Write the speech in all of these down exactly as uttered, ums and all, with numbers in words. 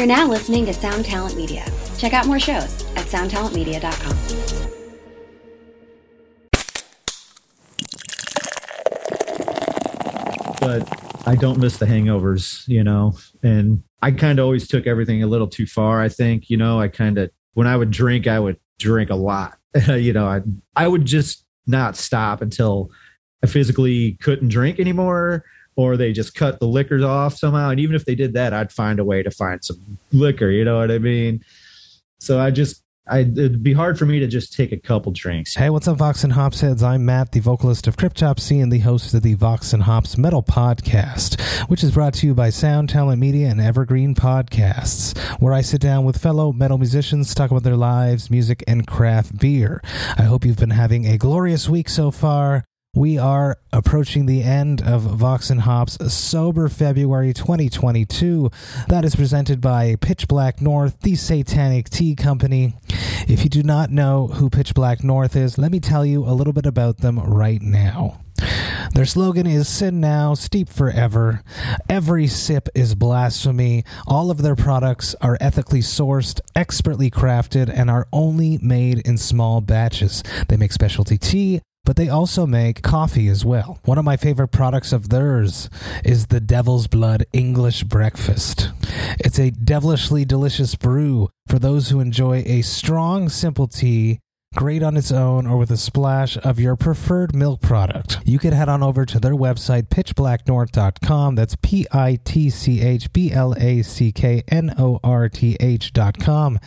You're now listening to Sound Talent Media. Check out more shows at sound talent media dot com. But I don't miss the hangovers, you know, and I kind of always took everything a little too far. I think, you know, I kind of, when I would drink, I would drink a lot, you know, I, I would just not stop until I physically couldn't drink anymore, or they just cut the liquors off somehow. And even if they did that, I'd find a way to find some liquor, you know what I mean? So I just, I, it'd be hard for me to just take a couple drinks. Hey, what's up, Vox and Hops heads? I'm Matt, the vocalist of Cryptopsy and the host of the Vox and Hops Metal Podcast, which is brought to you by Sound Talent Media and Evergreen Podcasts, where I sit down with fellow metal musicians to talk about their lives, music, and craft beer. I hope you've been having a glorious week so far. We are approaching the end of Vox and Hops Sober February twenty twenty-two. That is presented by Pitch Black North, the Satanic Tea Company. If you do not know who Pitch Black North is, let me tell you a little bit about them right now. Their slogan is Sin Now, Steep Forever. Every sip is blasphemy. All of their products are ethically sourced, expertly crafted, and are only made in small batches. They make specialty tea, but they also make coffee as well. One of my favorite products of theirs is the Devil's Blood English Breakfast. It's a devilishly delicious brew for those who enjoy a strong, simple tea, great on its own or with a splash of your preferred milk product. You can head on over to their website, pitch black north dot com. That's P I T C H B L A C K N O R T H dot com.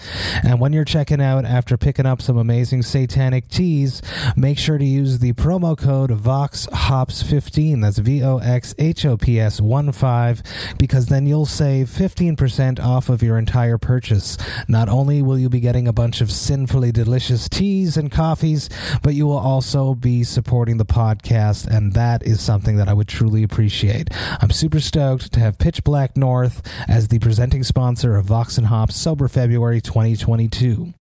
And when you're checking out after picking up some amazing satanic teas, make sure to use the promo code Vox Hops fifteen. That's V O X H O P S one five, because then you'll save fifteen percent off of your entire purchase. Not only will you be getting a bunch of sinfully delicious tea and coffees, but you will also be supporting the podcast, and that is something that I would truly appreciate. I'm super stoked to have Pitch Black North as the presenting sponsor of Vox and Hops Sober February twenty twenty-two.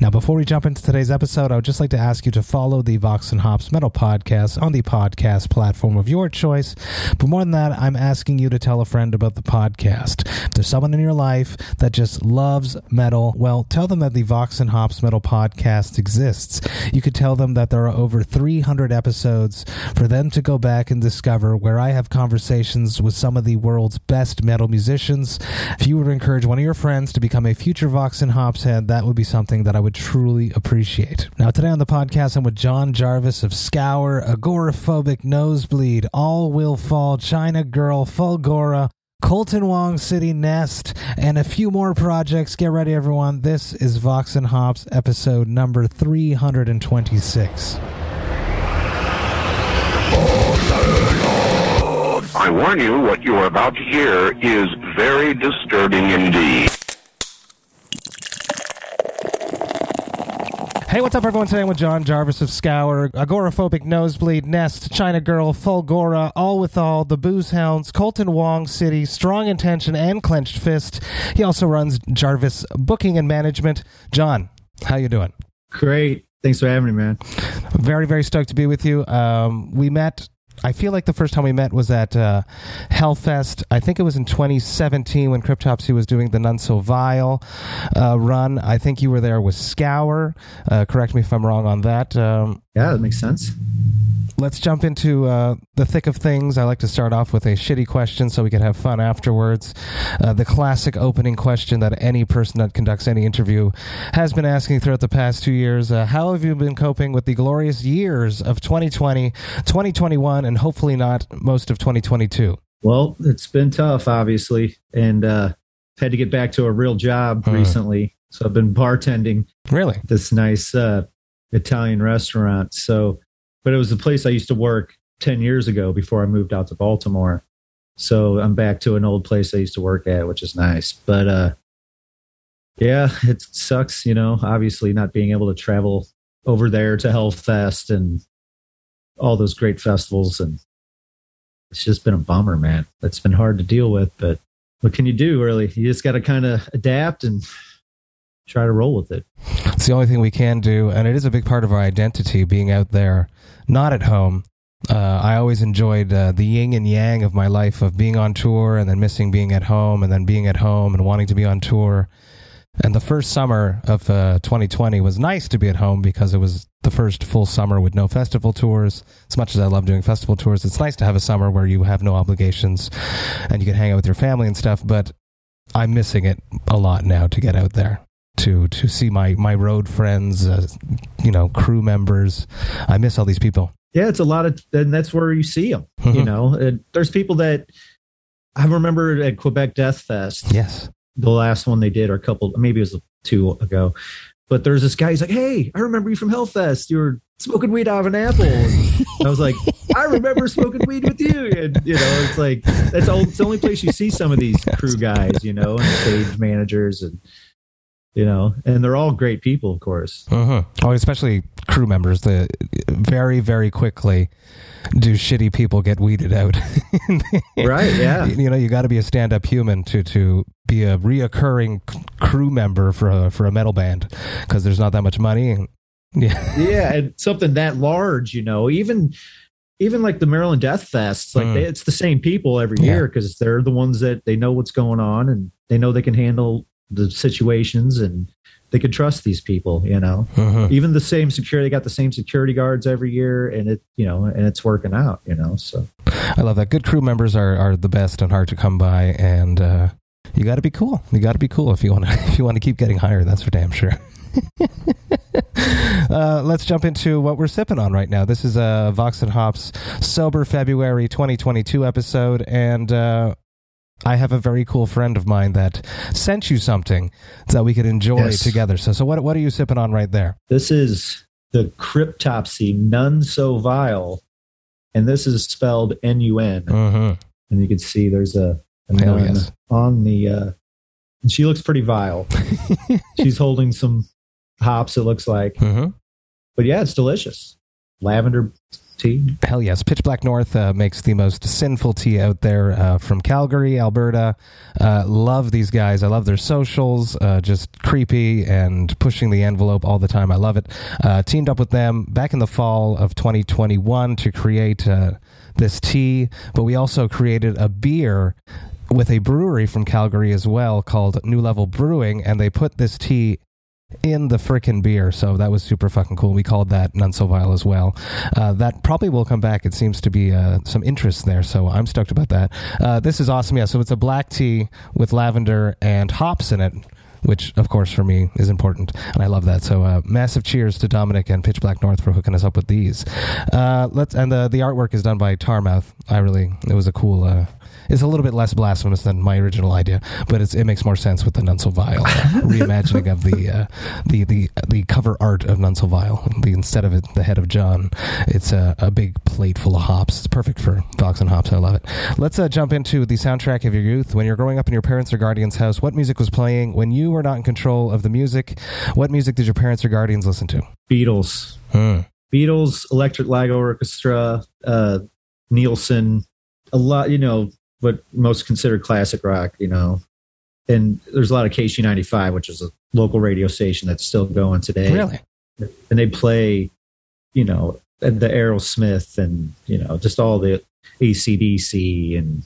Now, before we jump into today's episode, I would just like to ask you to follow the Vox and Hops Metal Podcast on the podcast platform of your choice. But more than that, I'm asking you to tell a friend about the podcast. If there's someone in your life that just loves metal, well, tell them that the Vox and Hops Metal Podcast exists. You could tell them that there are over three hundred episodes for them to go back and discover, where I have conversations with some of the world's best metal musicians. If you were to encourage one of your friends to become a future Vox and Hops head, that would be something that I would would truly appreciate. Now, today on the podcast, I'm with John Jarvis of Scour, Agoraphobic Nosebleed, All Will Fall, China Girl, Fulgora, Colton Wong City Nest, and a few more projects. Get ready, everyone. This is Vox and Hops episode number three twenty-six. I warn you, what you are about to hear is very disturbing indeed. Hey, what's up, everyone? Today I'm with John Jarvis of Scour, Agoraphobic Nosebleed, Nest, China Girl, Fulgora, All With All, The Booze Hounds, Colton Wong City, Strong Intention, and Clenched Fist. He also runs Jarvis Booking and Management. John, how you doing? Great. Thanks for having me, man. Very, very stoked to be with you. Um, we met... I feel like the first time we met was at uh, Hellfest. I think it was in twenty seventeen when Cryptopsy was doing the None So Vile uh, run. I think you were there with Scour. Uh, correct me if I'm wrong on that. Um, yeah, that makes sense. Let's jump into uh, the thick of things. I like to start off with a shitty question so we can have fun afterwards. Uh, the classic opening question that any person that conducts any interview has been asking throughout the past two years. Uh, how have you been coping with the glorious years of twenty twenty, twenty twenty-one, and hopefully not most of twenty twenty-two? Well, it's been tough, obviously, and uh, had to get back to a real job mm. recently. So I've been bartending. Really? This nice uh, Italian restaurant. So... But it was the place I used to work ten years ago before I moved out to Baltimore. So I'm back to an old place I used to work at, which is nice. But uh, yeah, it sucks, you know, obviously not being able to travel over there to Hellfest and all those great festivals. And it's just been a bummer, man. It's been hard to deal with. But what can you do, really? You just got to kind of adapt and try to roll with it. It's the only thing we can do, and it is a big part of our identity, being out there, not at home, Uh, I always enjoyed uh, the yin and yang of my life of being on tour and then missing being at home and then being at home and wanting to be on tour. And the first summer of uh, twenty twenty was nice to be at home because it was the first full summer with no festival tours. As much as I love doing festival tours, it's nice to have a summer where you have no obligations and you can hang out with your family and stuff. But I'm missing it a lot now to get out there, to to see my, my road friends, uh, you know, crew members. I miss all these people. Yeah, it's a lot of, and that's where you see them, mm-hmm. you know. And there's people that, I remember at Quebec Death Fest. Yes. The last one they did, or a couple, maybe it was two ago, but there's this guy, he's like, hey, I remember you from Hellfest. You were smoking weed out of an apple. And I was like, I remember smoking weed with you. And, you know, it's like, that's all, it's the only place you see some of these crew guys, you know, and stage managers and, you know, and they're all great people, of course. Uh-huh. Oh, especially crew members. The very, very quickly do shitty people get weeded out. Right, yeah. You know, you got to be a stand-up human to to be a reoccurring crew member for a, for a metal band because there's not that much money. And, yeah, yeah, and something that large, you know, even... Even like the Maryland Death Fests, like mm. they, it's the same people every yeah. year because they're the ones that they know what's going on and they know they can handle the situations and they can trust these people, you know, uh-huh. even the same security, they got the same security guards every year and it, you know, and it's working out, you know, so. I love that. Good crew members are, are the best and hard to come by. And uh, you got to be cool. You got to be cool if you want to, if you want to keep getting higher, that's for damn sure. uh, let's jump into what we're sipping on right now. This is a Vox and Hops Sober February twenty twenty-two episode, and uh, I have a very cool friend of mine that sent you something that we could enjoy yes. together. So, so what what are you sipping on right there? This is the Cryptopsy None So Vile, and this is spelled N U N. Uh-huh. And you can see there's a, a nun yes. on the. Uh, and she looks pretty vile. She's holding some. Hops, it looks like. Mm-hmm. But yeah, it's delicious. Lavender tea. Hell yes. Pitch Black North uh, makes the most sinful tea out there uh, from Calgary, Alberta. Uh, love these guys. I love their socials. Uh, just creepy and pushing the envelope all the time. I love it. Uh, teamed up with them back in the fall of twenty twenty-one to create uh, this tea, but we also created a beer with a brewery from Calgary as well called New Level Brewing, and they put this tea in the frickin' beer, so that was super fucking cool. We called that None So Vile as well. Uh, that probably will come back. It seems to be uh, some interest there, so I'm stoked about that. Uh, this is awesome, yeah. So it's a black tea with lavender and hops in it, which, of course, for me is important, and I love that. So uh, massive cheers to Dominic and Pitch Black North for hooking us up with these. Uh, let's and the the artwork is done by Tarmouth. I really, it was a cool. Uh, It's a little bit less blasphemous than my original idea, but it's, it makes more sense with the None So Vile reimagining of the, uh, the the the cover art of None So Vile. The, instead of it, the head of John, it's a, a big plate full of hops. It's perfect for Vox and Hops. I love it. Let's uh, jump into the soundtrack of your youth. When you're growing up in your parents' or guardians' house, what music was playing? When you were not in control of the music, what music did your parents or guardians listen to? Beatles. Hmm. Beatles, Electric Light Orchestra, uh, Nielsen, a lot, you know, what most considered classic rock, you know, and there's a lot of K C ninety-five, which is a local radio station that's still going today. Really? And they play, you know, the Aerosmith and, you know, just all the A C D C and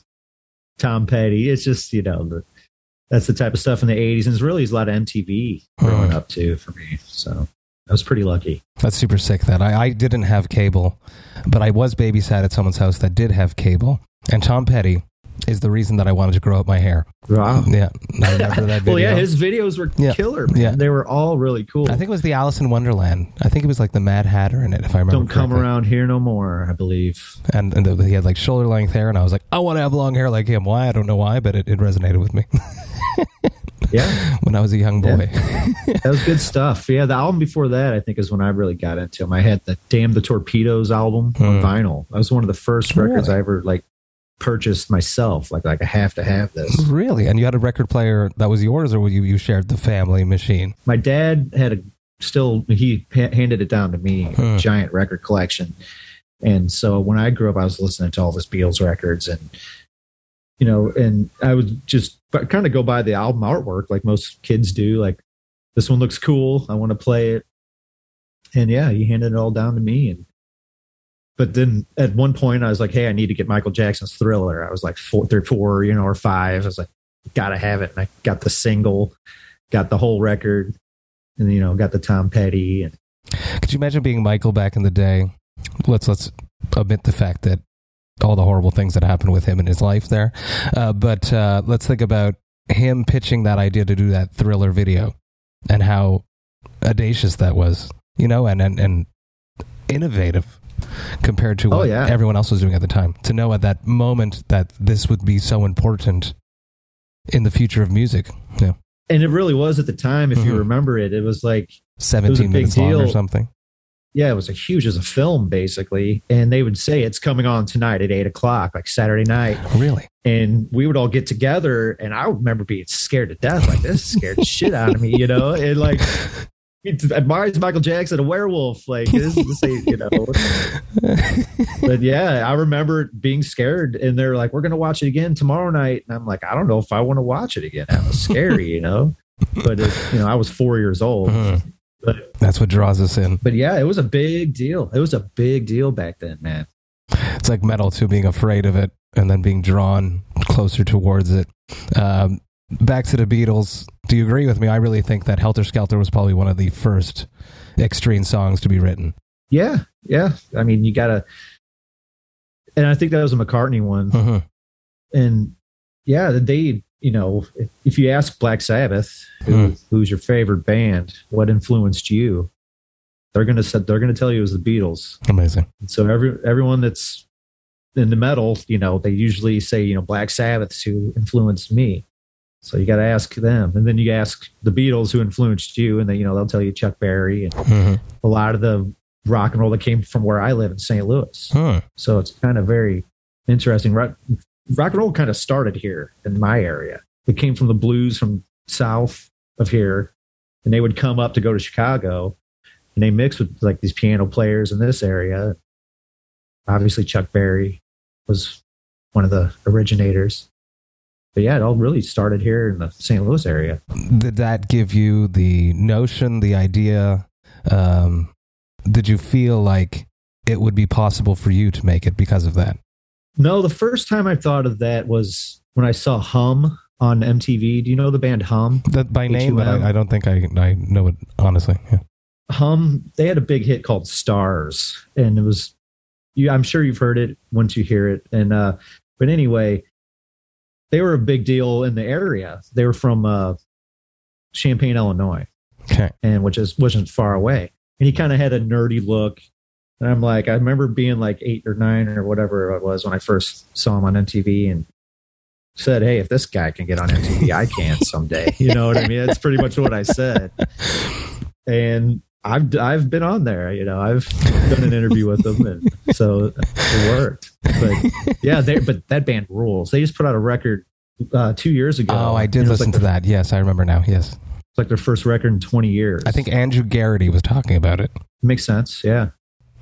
Tom Petty. It's just, you know, the, that's the type of stuff in the eighties. And it's really it's a lot of M T V growing oh. up too for me. So I was pretty lucky. That's super sick. That I, I didn't have cable, but I was babysat at someone's house that did have cable, and Tom Petty is the reason that I wanted to grow up my hair. Wow. Yeah. I remember that video. Well, yeah, his videos were yeah. killer, man. Yeah. They were all really cool. I think it was the Alice in Wonderland. I think it was like the Mad Hatter in it, if I remember Don't correctly. Come around here no more, I believe. And, and the, he had like shoulder length hair, and I was like, I want to have long hair like him. Why? I don't know why, but it, it resonated with me. Yeah. When I was a young boy. Yeah. That was good stuff. Yeah, the album before that, I think, is when I really got into him. I had the Damn the Torpedoes album mm. on vinyl. That was one of the first really? records I ever, like, purchased myself, like like I have to have this. Really? And you had a record player that was yours, or you, you shared the family machine? My dad had a still he ha- handed it down to me huh. a giant record collection, and so when I grew up I was listening to all this Beatles records, and you know, and I would just kind of go by the album artwork like most kids do, like this one looks cool, I want to play it. And yeah, he handed it all down to me, and But then at one point I was like, hey, I need to get Michael Jackson's Thriller. I was like four, three, four, you know, or five. I was like, gotta have it. And I got the single, got the whole record, and, you know, got the Tom Petty. And could you imagine being Michael back in the day? Let's, let's admit the fact that all the horrible things that happened with him in his life there. Uh, but uh, let's think about him pitching that idea to do that Thriller video and how audacious that was, you know, and, and, and innovative compared to what oh, yeah. everyone else was doing at the time. To know at that moment that this would be so important in the future of music. Yeah. And it really was at the time, if mm-hmm. you remember it, it was like seventeen was minutes long or something. Yeah, it was a huge as a film, basically. And they would say it's coming on tonight at eight o'clock, like Saturday night. Really? And we would all get together, and I remember being scared to death, like this scared shit out of me, you know? And like, why is Michael Jackson a werewolf? Like, this, this ain't, you know. But yeah, I remember being scared, and they're like, we're going to watch it again tomorrow night. And I'm like, I don't know if I want to watch it again. That was scary, you know? But, it, you know, I was four years old. Uh-huh. But that's what draws us in. But yeah, it was a big deal. It was a big deal back then, man. It's like metal too, being afraid of it and then being drawn closer towards it. Um, back to the Beatles. Do you agree with me? I really think that Helter Skelter was probably one of the first extreme songs to be written. Yeah. Yeah. I mean, you gotta, and I think that was a McCartney one. Uh-huh. And yeah, they, you know, if you ask Black Sabbath, who, mm. who's your favorite band, what influenced you, they're gonna they're gonna tell you it was the Beatles. Amazing. And so every everyone that's in the metal, you know, they usually say, you know, Black Sabbath's who influenced me. So you got to ask them, and then you ask the Beatles who influenced you, and then, you know, they'll tell you Chuck Berry and mm-hmm. a lot of the rock and roll that came from where I live in Saint Louis. Huh. So it's kind of very interesting, right? Rock and roll kind of started here in my area. It came from the blues from south of here, and they would come up to go to Chicago, and they mixed with like these piano players in this area. Obviously, Chuck Berry was one of the originators. But yeah, it all really started here in the Saint Louis area. Did that give you the notion, the idea? Um, did you feel like it would be possible for you to make it because of that? No, the first time I thought of that was when I saw Hum on M T V. Do you know the band Hum? That by H U M? Name, but I, I don't think I, I know it, honestly. Yeah. Hum, they had a big hit called Stars, and it was, you, I'm sure you've heard it once you hear it. And uh, but anyway, they were a big deal in the area. They were from uh, Champaign, Illinois, okay, and which is, wasn't far away. And he kind of had a nerdy look. And I'm like, I remember being like eight or nine or whatever it was when I first saw him on M T V and said, hey, if this guy can get on M T V, I can someday. You know what I mean? That's pretty much what I said. And I've, I've been on there, you know, I've done an interview with them, and so it worked. But yeah, they, but that band rules. They just put out a record uh, two years ago. Oh, I did listen like to their, that. Yes, I remember now. Yes. It's like their first record in twenty years. I think Andrew Garrity was talking about it. Makes sense. Yeah.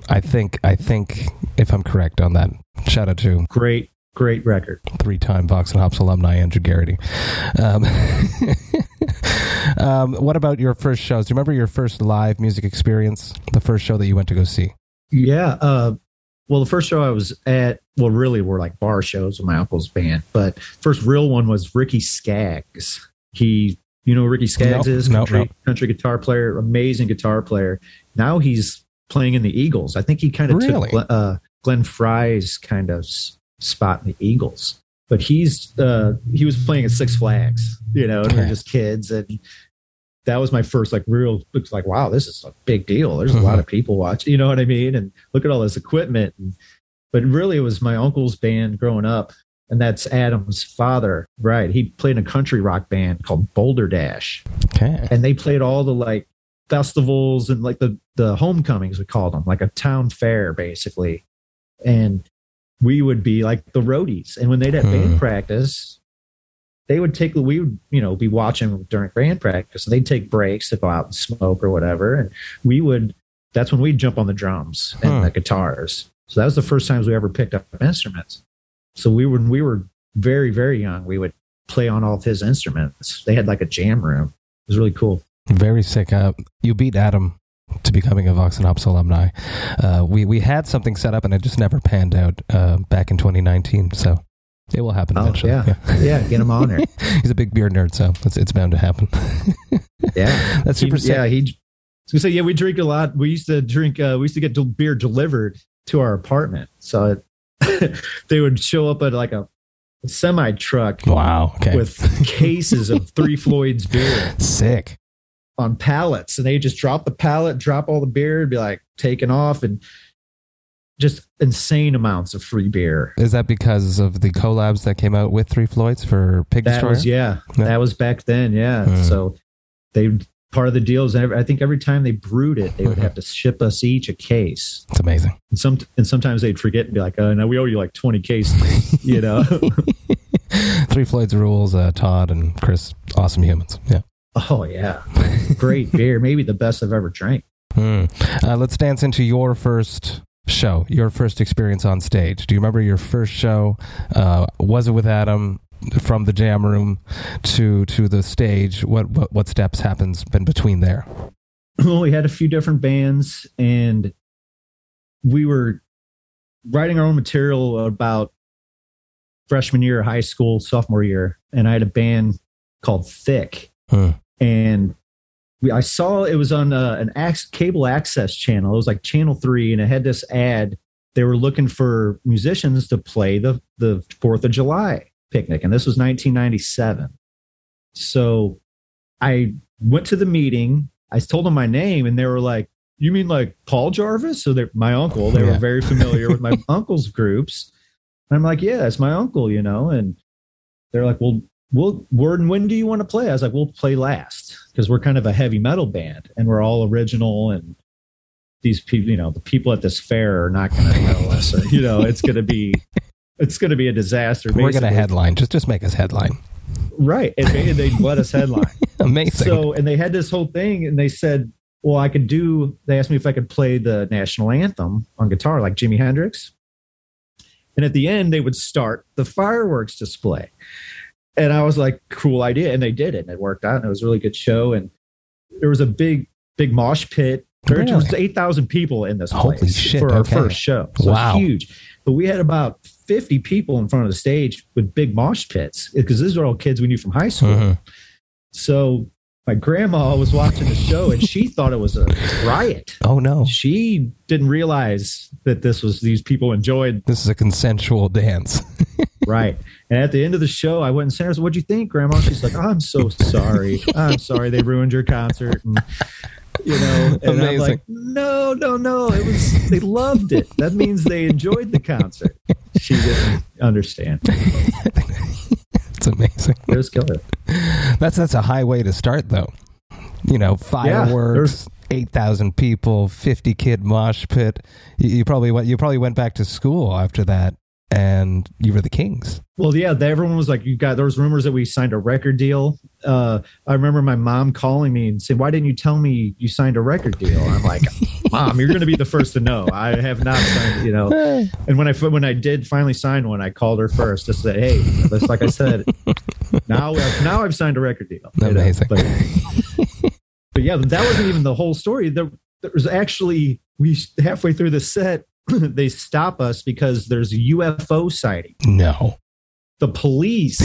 I think, I think if I'm correct on that, shout out to great, great record. Three-time Vox and Hops alumni, Andrew Garrity. Um, um, what about your first shows? Do you remember your first live music experience? The first show that you went to go see? Yeah. Uh, well, the first show I was at, well, really were like bar shows with my uncle's band, but first real one was Ricky Skaggs. He, you know, who Ricky Skaggs nope, is country, nope, nope. country guitar player, amazing guitar player. Now he's playing in the Eagles. I think he kind of really? took uh, Glenn Fry's kind of spot in the Eagles. But he's uh, he was playing at Six Flags, you know, and we were just kids. And that was my first like real, it's like, wow, this is a big deal. There's mm-hmm. a lot of people watching, you know what I mean? And look at all this equipment. And, but really it was my uncle's band growing up. And that's Adam's father, right? He played in a country rock band called Boulder Dash. Okay. And they played all the like festivals and like the the homecomings, we called them, like a town fair basically, and we would be like the roadies. And when they'd have hmm. band practice, they would take we would you know be watching during band practice, and they'd take breaks to go out and smoke or whatever, and we would that's when we'd jump on the drums and huh. the guitars. So that was the first times we ever picked up instruments. So we when we were very very young, we would play on all of his instruments. They had like a jam room. It was really cool. Very sick. Uh, you beat Adam to becoming a Vox and Hops alumni. Uh, we, we had something set up and it just never panned out uh, back in twenty nineteen. So it will happen oh, eventually. Yeah. Yeah. yeah, get him on there. He's a big beer nerd, so it's, it's bound to happen. yeah. That's super he, sick. Yeah, he... So, so yeah, we drink a lot. We used to drink, uh, we used to get del- beer delivered to our apartment. So it, they would show up at like a semi truck. Wow. Okay. With cases of Three Floyds beer. Sick. On pallets. And they just drop the pallet, drop all the beer, and be like taken off, and just insane amounts of free beer. Is that because of the collabs that came out with Three Floyds for Pig Destroyer? That was, yeah, no. That was back then. Yeah. Mm. So they, part of the deal is I think every time they brewed it, they would have to ship us each a case. It's amazing. And some and sometimes they'd forget and be like, "Oh, no, we owe you like twenty cases." You know, Three Floyds rules. Uh, Todd and Chris, awesome humans. Yeah. Oh yeah, great beer. Maybe the best I've ever drank. Mm. Uh, let's dance into your first show, your first experience on stage. Do you remember your first show? Uh, was it with Adam? From the jam room to to the stage, what what, what steps happens in between there? Well, we had a few different bands, and we were writing our own material about freshman year, high school, sophomore year, and I had a band called Thick, huh. and we I saw it was on a, an ac- cable access channel. It was like Channel Three, and it had this ad. They were looking for musicians to play the the Fourth of July picnic, and this was nineteen ninety-seven. So I went to the meeting. I told them my name, and they were like, "You mean like Paul Jarvis?" So they're my uncle. They yeah. were very familiar with my uncle's groups, and I'm like, "Yeah, it's my uncle," you know. And they're like, "Well, we'll when, when do you want to play?" I was like, "We'll play last," because we're kind of a heavy metal band, and we're all original. And these people, you know, the people at this fair are not going to know us, or, you know, it's going to be. It's going to be a disaster. Basically. We're going to headline. Just just make us headline. Right. And they, they let us headline. Amazing. So, and they had this whole thing, and they said, well, I could do, they asked me if I could play the national anthem on guitar, like Jimi Hendrix. And at the end, they would start the fireworks display. And I was like, cool idea. And they did it, and it worked out, and it was a really good show. And there was a big, big mosh pit. There really? was eight thousand people in this Holy place shit, for our okay. first show. So wow. It was huge. But we had about fifty people in front of the stage with big mosh pits, because these were all kids we knew from high school. Uh-huh. So my grandma was watching the show, and she thought it was a riot. Oh no. She didn't realize that this was, these people enjoyed. This is a consensual dance. Right. And at the end of the show, I went and said, "What'd you think, Grandma?" She's like, "Oh, I'm so sorry. I'm sorry. They ruined your concert." And, you know, and Amazing. I'm like, no, no, no. It was, they loved it. That means they enjoyed the concert. She didn't understand. It's amazing. It was killer. That's, that's a high way to start, though. You know, fireworks, yeah, eight thousand people, fifty kid mosh pit. You, you probably went, you probably went back to school after that, and you were the kings. Well, yeah, they, everyone was like, you got, there was rumors that we signed a record deal. Uh, I remember my mom calling me and saying, "Why didn't you tell me you signed a record deal?" And I'm like, "Mom, you're going to be the first to know. I have not signed, you know." And when I, when I did finally sign one, I called her first to say, "Hey, that's, like I said, now, I've, now I've signed a record deal." Amazing. You know? But, but yeah, that wasn't even the whole story. There, there was actually, we halfway through the set, they stop us because there's a U F O sighting. No. The police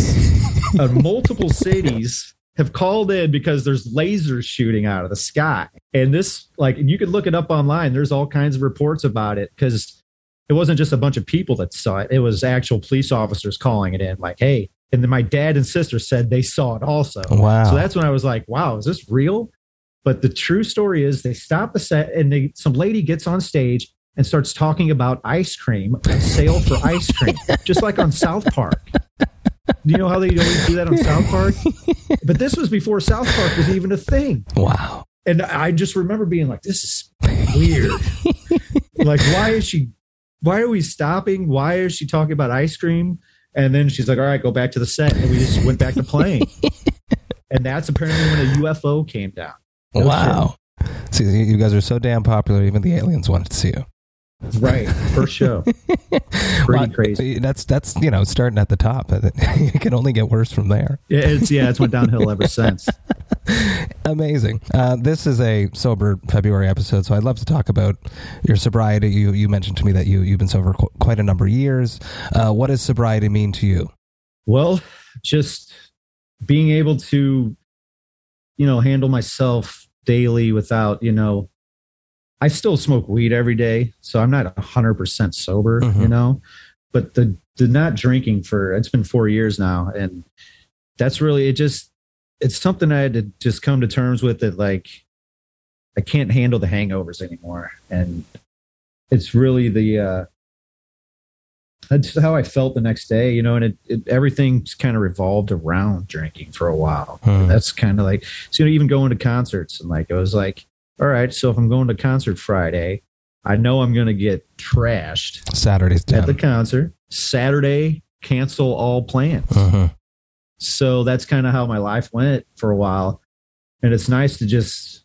of multiple cities have called in because there's lasers shooting out of the sky. And this, like, you could look it up online. There's all kinds of reports about it, because it wasn't just a bunch of people that saw it. It was actual police officers calling it in, like, "Hey." And then my dad and sister said they saw it also. Wow. So that's when I was like, wow, is this real? But the true story is they stop the set, and they, some lady gets on stage and starts talking about ice cream, a sale for ice cream, just like on South Park. Do you know how they always do that on South Park? But this was before South Park was even a thing. Wow. And I just remember being like, this is weird. Like, why is she, why are we stopping? Why is she talking about ice cream? And then she's like, all right, go back to the set. And we just went back to playing. And that's apparently when a U F O came down. That wow. See, you guys are so damn popular, even the aliens wanted to see you. Right, first show. Pretty well, crazy. That's that's you know, starting at the top. It can only get worse from there. Yeah, it's yeah, it's went downhill ever since. Amazing. Uh, this is a sober February episode, so I'd love to talk about your sobriety. You you mentioned to me that you, you've been sober qu- quite a number of years. Uh, what does sobriety mean to you? Well, just being able to, you know, handle myself daily without, you know, I still smoke weed every day, so I'm not one hundred percent sober, mm-hmm. you know, but the, the not drinking for, it's been four years now. And that's really, it just, it's something I had to just come to terms with, that like, I can't handle the hangovers anymore. And it's really the, uh, that's how I felt the next day, you know, and it, it everything's kind of revolved around drinking for a while. Hmm. That's kind of like, so you know, even going to concerts, and like, it was like, all right, so if I'm going to concert Friday, I know I'm going to get trashed Saturday's at the concert. Saturday, cancel all plans. Uh-huh. So that's kind of how my life went for a while. And it's nice to just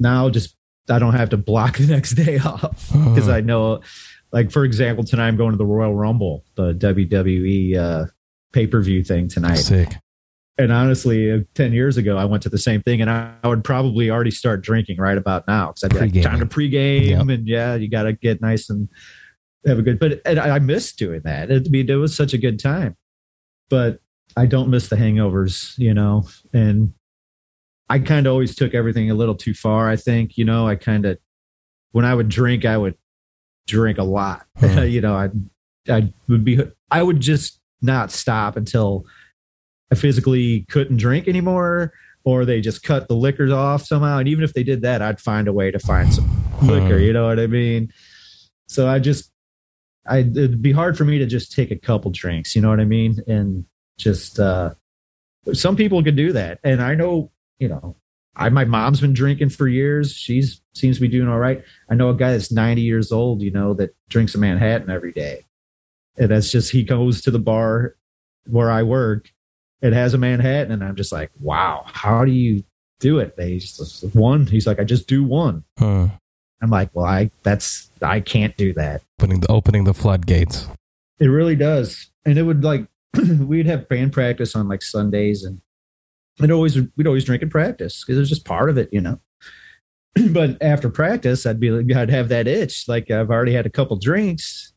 now just, I don't have to block the next day off, because uh-huh. I know, like, for example, tonight I'm going to the Royal Rumble, the W W E uh, pay-per-view thing tonight. Sick. And honestly, ten years ago, I went to the same thing, and I would probably already start drinking right about now, because I'd be like, time to pregame. Yep. And yeah, you got to get nice and have a good, but and I missed doing that. It, it was such a good time, but I don't miss the hangovers, you know, and I kind of always took everything a little too far. I think, you know, I kind of, when I would drink, I would drink a lot, hmm. you know, I, I would be, I would just not stop until I physically couldn't drink anymore, or they just cut the liquors off somehow. And even if they did that, I'd find a way to find some hmm. liquor. You know what I mean? So I just, I, it'd be hard for me to just take a couple drinks. You know what I mean? And just, uh, some people could do that. And I know, you know, I, my mom's been drinking for years. She's seems to be doing all right. I know a guy that's ninety years old, you know, that drinks a Manhattan every day. And that's just, he goes to the bar where I work. It has a Manhattan, and I'm just like, wow, how do you do it? They just one. He's like, I just do one. Huh. I'm like, well, I that's I can't do that. Opening the opening the floodgates. It really does, and it would like we'd have band practice on like Sundays, and it always we'd always drink and practice because it was just part of it, you know. But after practice, I'd be like, I'd have that itch, like I've already had a couple drinks.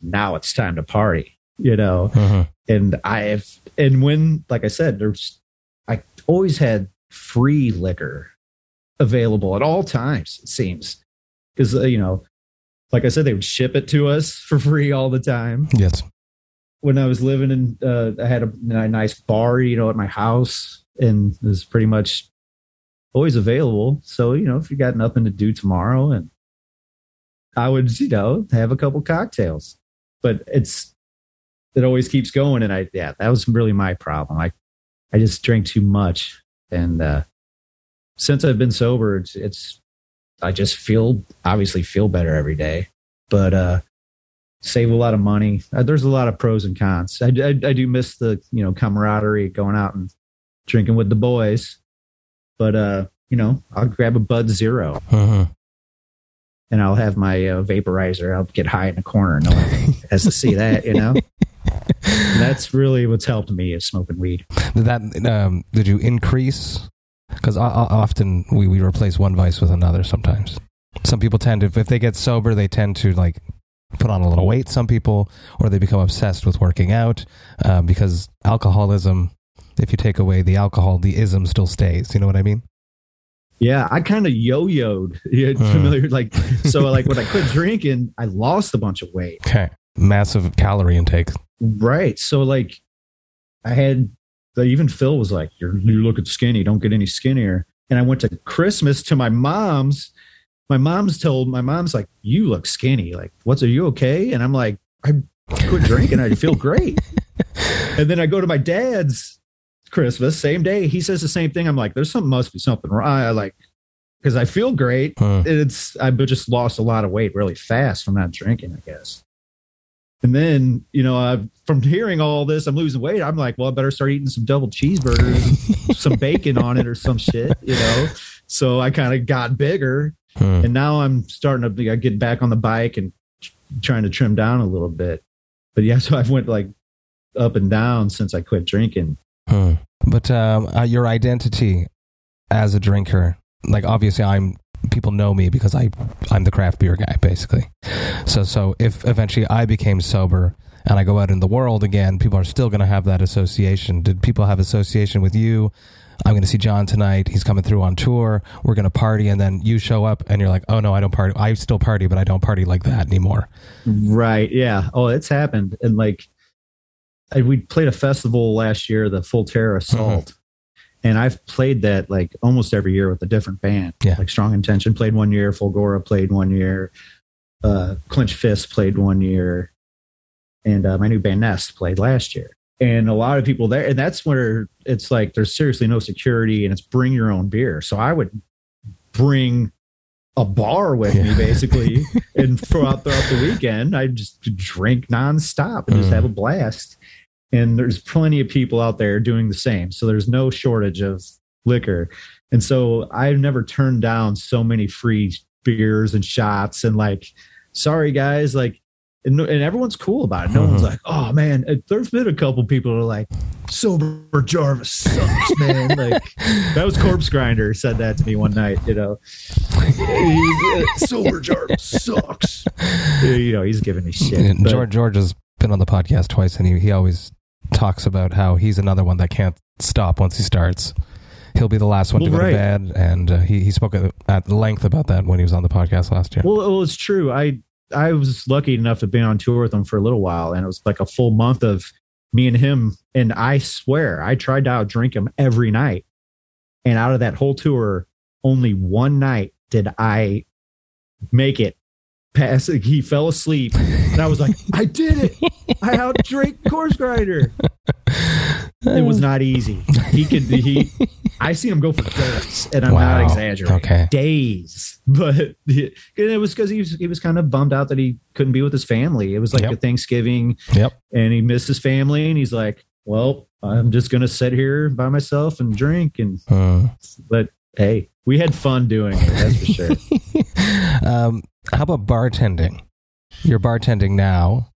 Now it's time to party. You know, uh-huh. and I have, and when, like I said, there's, I always had free liquor available at all times, it seems. Because, uh, you know, like I said, they would ship it to us for free all the time. Yes. When I was living in, uh, I had a, a nice bar, you know, at my house, and it was pretty much always available. So, you know, if you got nothing to do tomorrow, and I would, you know, have a couple cocktails, but it's, it always keeps going. And I, yeah, that was really my problem. I, I just drink too much. And, uh, since I've been sober, it's, it's, I just feel, obviously feel better every day, but, uh, save a lot of money. Uh, there's a lot of pros and cons. I, I, I do miss the, you know, camaraderie, going out and drinking with the boys, but, uh, you know, I'll grab a Bud Zero uh-huh. and I'll have my uh, vaporizer. I'll get high in a corner and no one has to see that, you know? And that's really what's helped me is smoking weed. Did that um, did you increase? Because often we, we replace one vice with another. Sometimes some people tend to, if they get sober, they tend to like put on a little weight. Some people, or they become obsessed with working out uh, because alcoholism. If you take away the alcohol, the ism still stays. You know what I mean? Yeah, I kind of yo-yoed. You're uh. familiar, like so. Like when I quit drinking, I lost a bunch of weight. Okay, massive calorie intake. Right. So like I had, even Phil was like, you're, you're looking skinny. Don't get any skinnier. And I went to Christmas to my mom's. My mom's told my mom's like, you look skinny. Like, what's, are you okay? And I'm like, I quit drinking. I feel great. And then I go to my dad's Christmas, same day. He says the same thing. I'm like, there's something, must be something wrong. I like, cause I feel great. Huh. It's, I just lost a lot of weight really fast from not drinking, I guess. And then, you know, uh, from hearing all this, I'm losing weight. I'm like, well, I better start eating some double cheeseburgers, some bacon on it or some shit, you know? So I kind of got bigger hmm. and now I'm starting to I get back on the bike and trying to trim down a little bit. But yeah, so I've went like up and down since I quit drinking. Hmm. But um, uh, your identity as a drinker, like obviously I'm, people know me because I, I'm the craft beer guy, basically. So, so if eventually I became sober and I go out in the world again, people are still going to have that association. Did people have association with you? I'm going to see John tonight. He's coming through on tour. We're going to party. And then you show up and you're like, oh no, I don't party. I still party, but I don't party like that anymore. Right. Yeah. Oh, it's happened. And like, I, we played a festival last year, the Full Terror Assault. Mm-hmm. And I've played that like almost every year with a different band. Yeah. Like Strong Intention played one year. Fulgora played one year. Uh, Clenched Fist played one year. And uh, my new band Nest played last year. And a lot of people there, and that's where it's like there's seriously no security, and it's bring your own beer. So I would bring a bar with yeah. me, basically, and throughout, throughout the weekend, I just drink nonstop and mm. just have a blast. And there's plenty of people out there doing the same. So there's no shortage of liquor. And so I've never turned down so many free beers and shots and like, sorry, guys, like, And, and everyone's cool about it. No mm-hmm. one's like, oh man, there's been a couple people who are like, sober Jarvis sucks, man. Like that was Corpse Grinder said that to me one night, you know, sober Jarvis sucks. You know, he's giving me shit. But George, George has been on the podcast twice and he, he always talks about how he's another one that can't stop once he starts. He'll be the last one well, to go right. to bed. And uh, he, he spoke at, at length about that when he was on the podcast last year. Well, well it's true. I, I was lucky enough to be on tour with him for a little while, and it was like a full month of me and him. And I swear, I tried to outdrink him every night. And out of that whole tour, only one night did I make it past. He fell asleep, and I was like, I did it. I outdrank Course Grinder. It was not easy. He could, he, I seen him go for days, and I'm wow. not exaggerating. Okay. Days. But he, it was because he was, he was kind of bummed out that he couldn't be with his family. It was like yep. a Thanksgiving, yep. and he missed his family, and he's like, well, I'm just going to sit here by myself and drink. And uh, But hey, we had fun doing it, that's for sure. um, how about bartending? You're bartending now.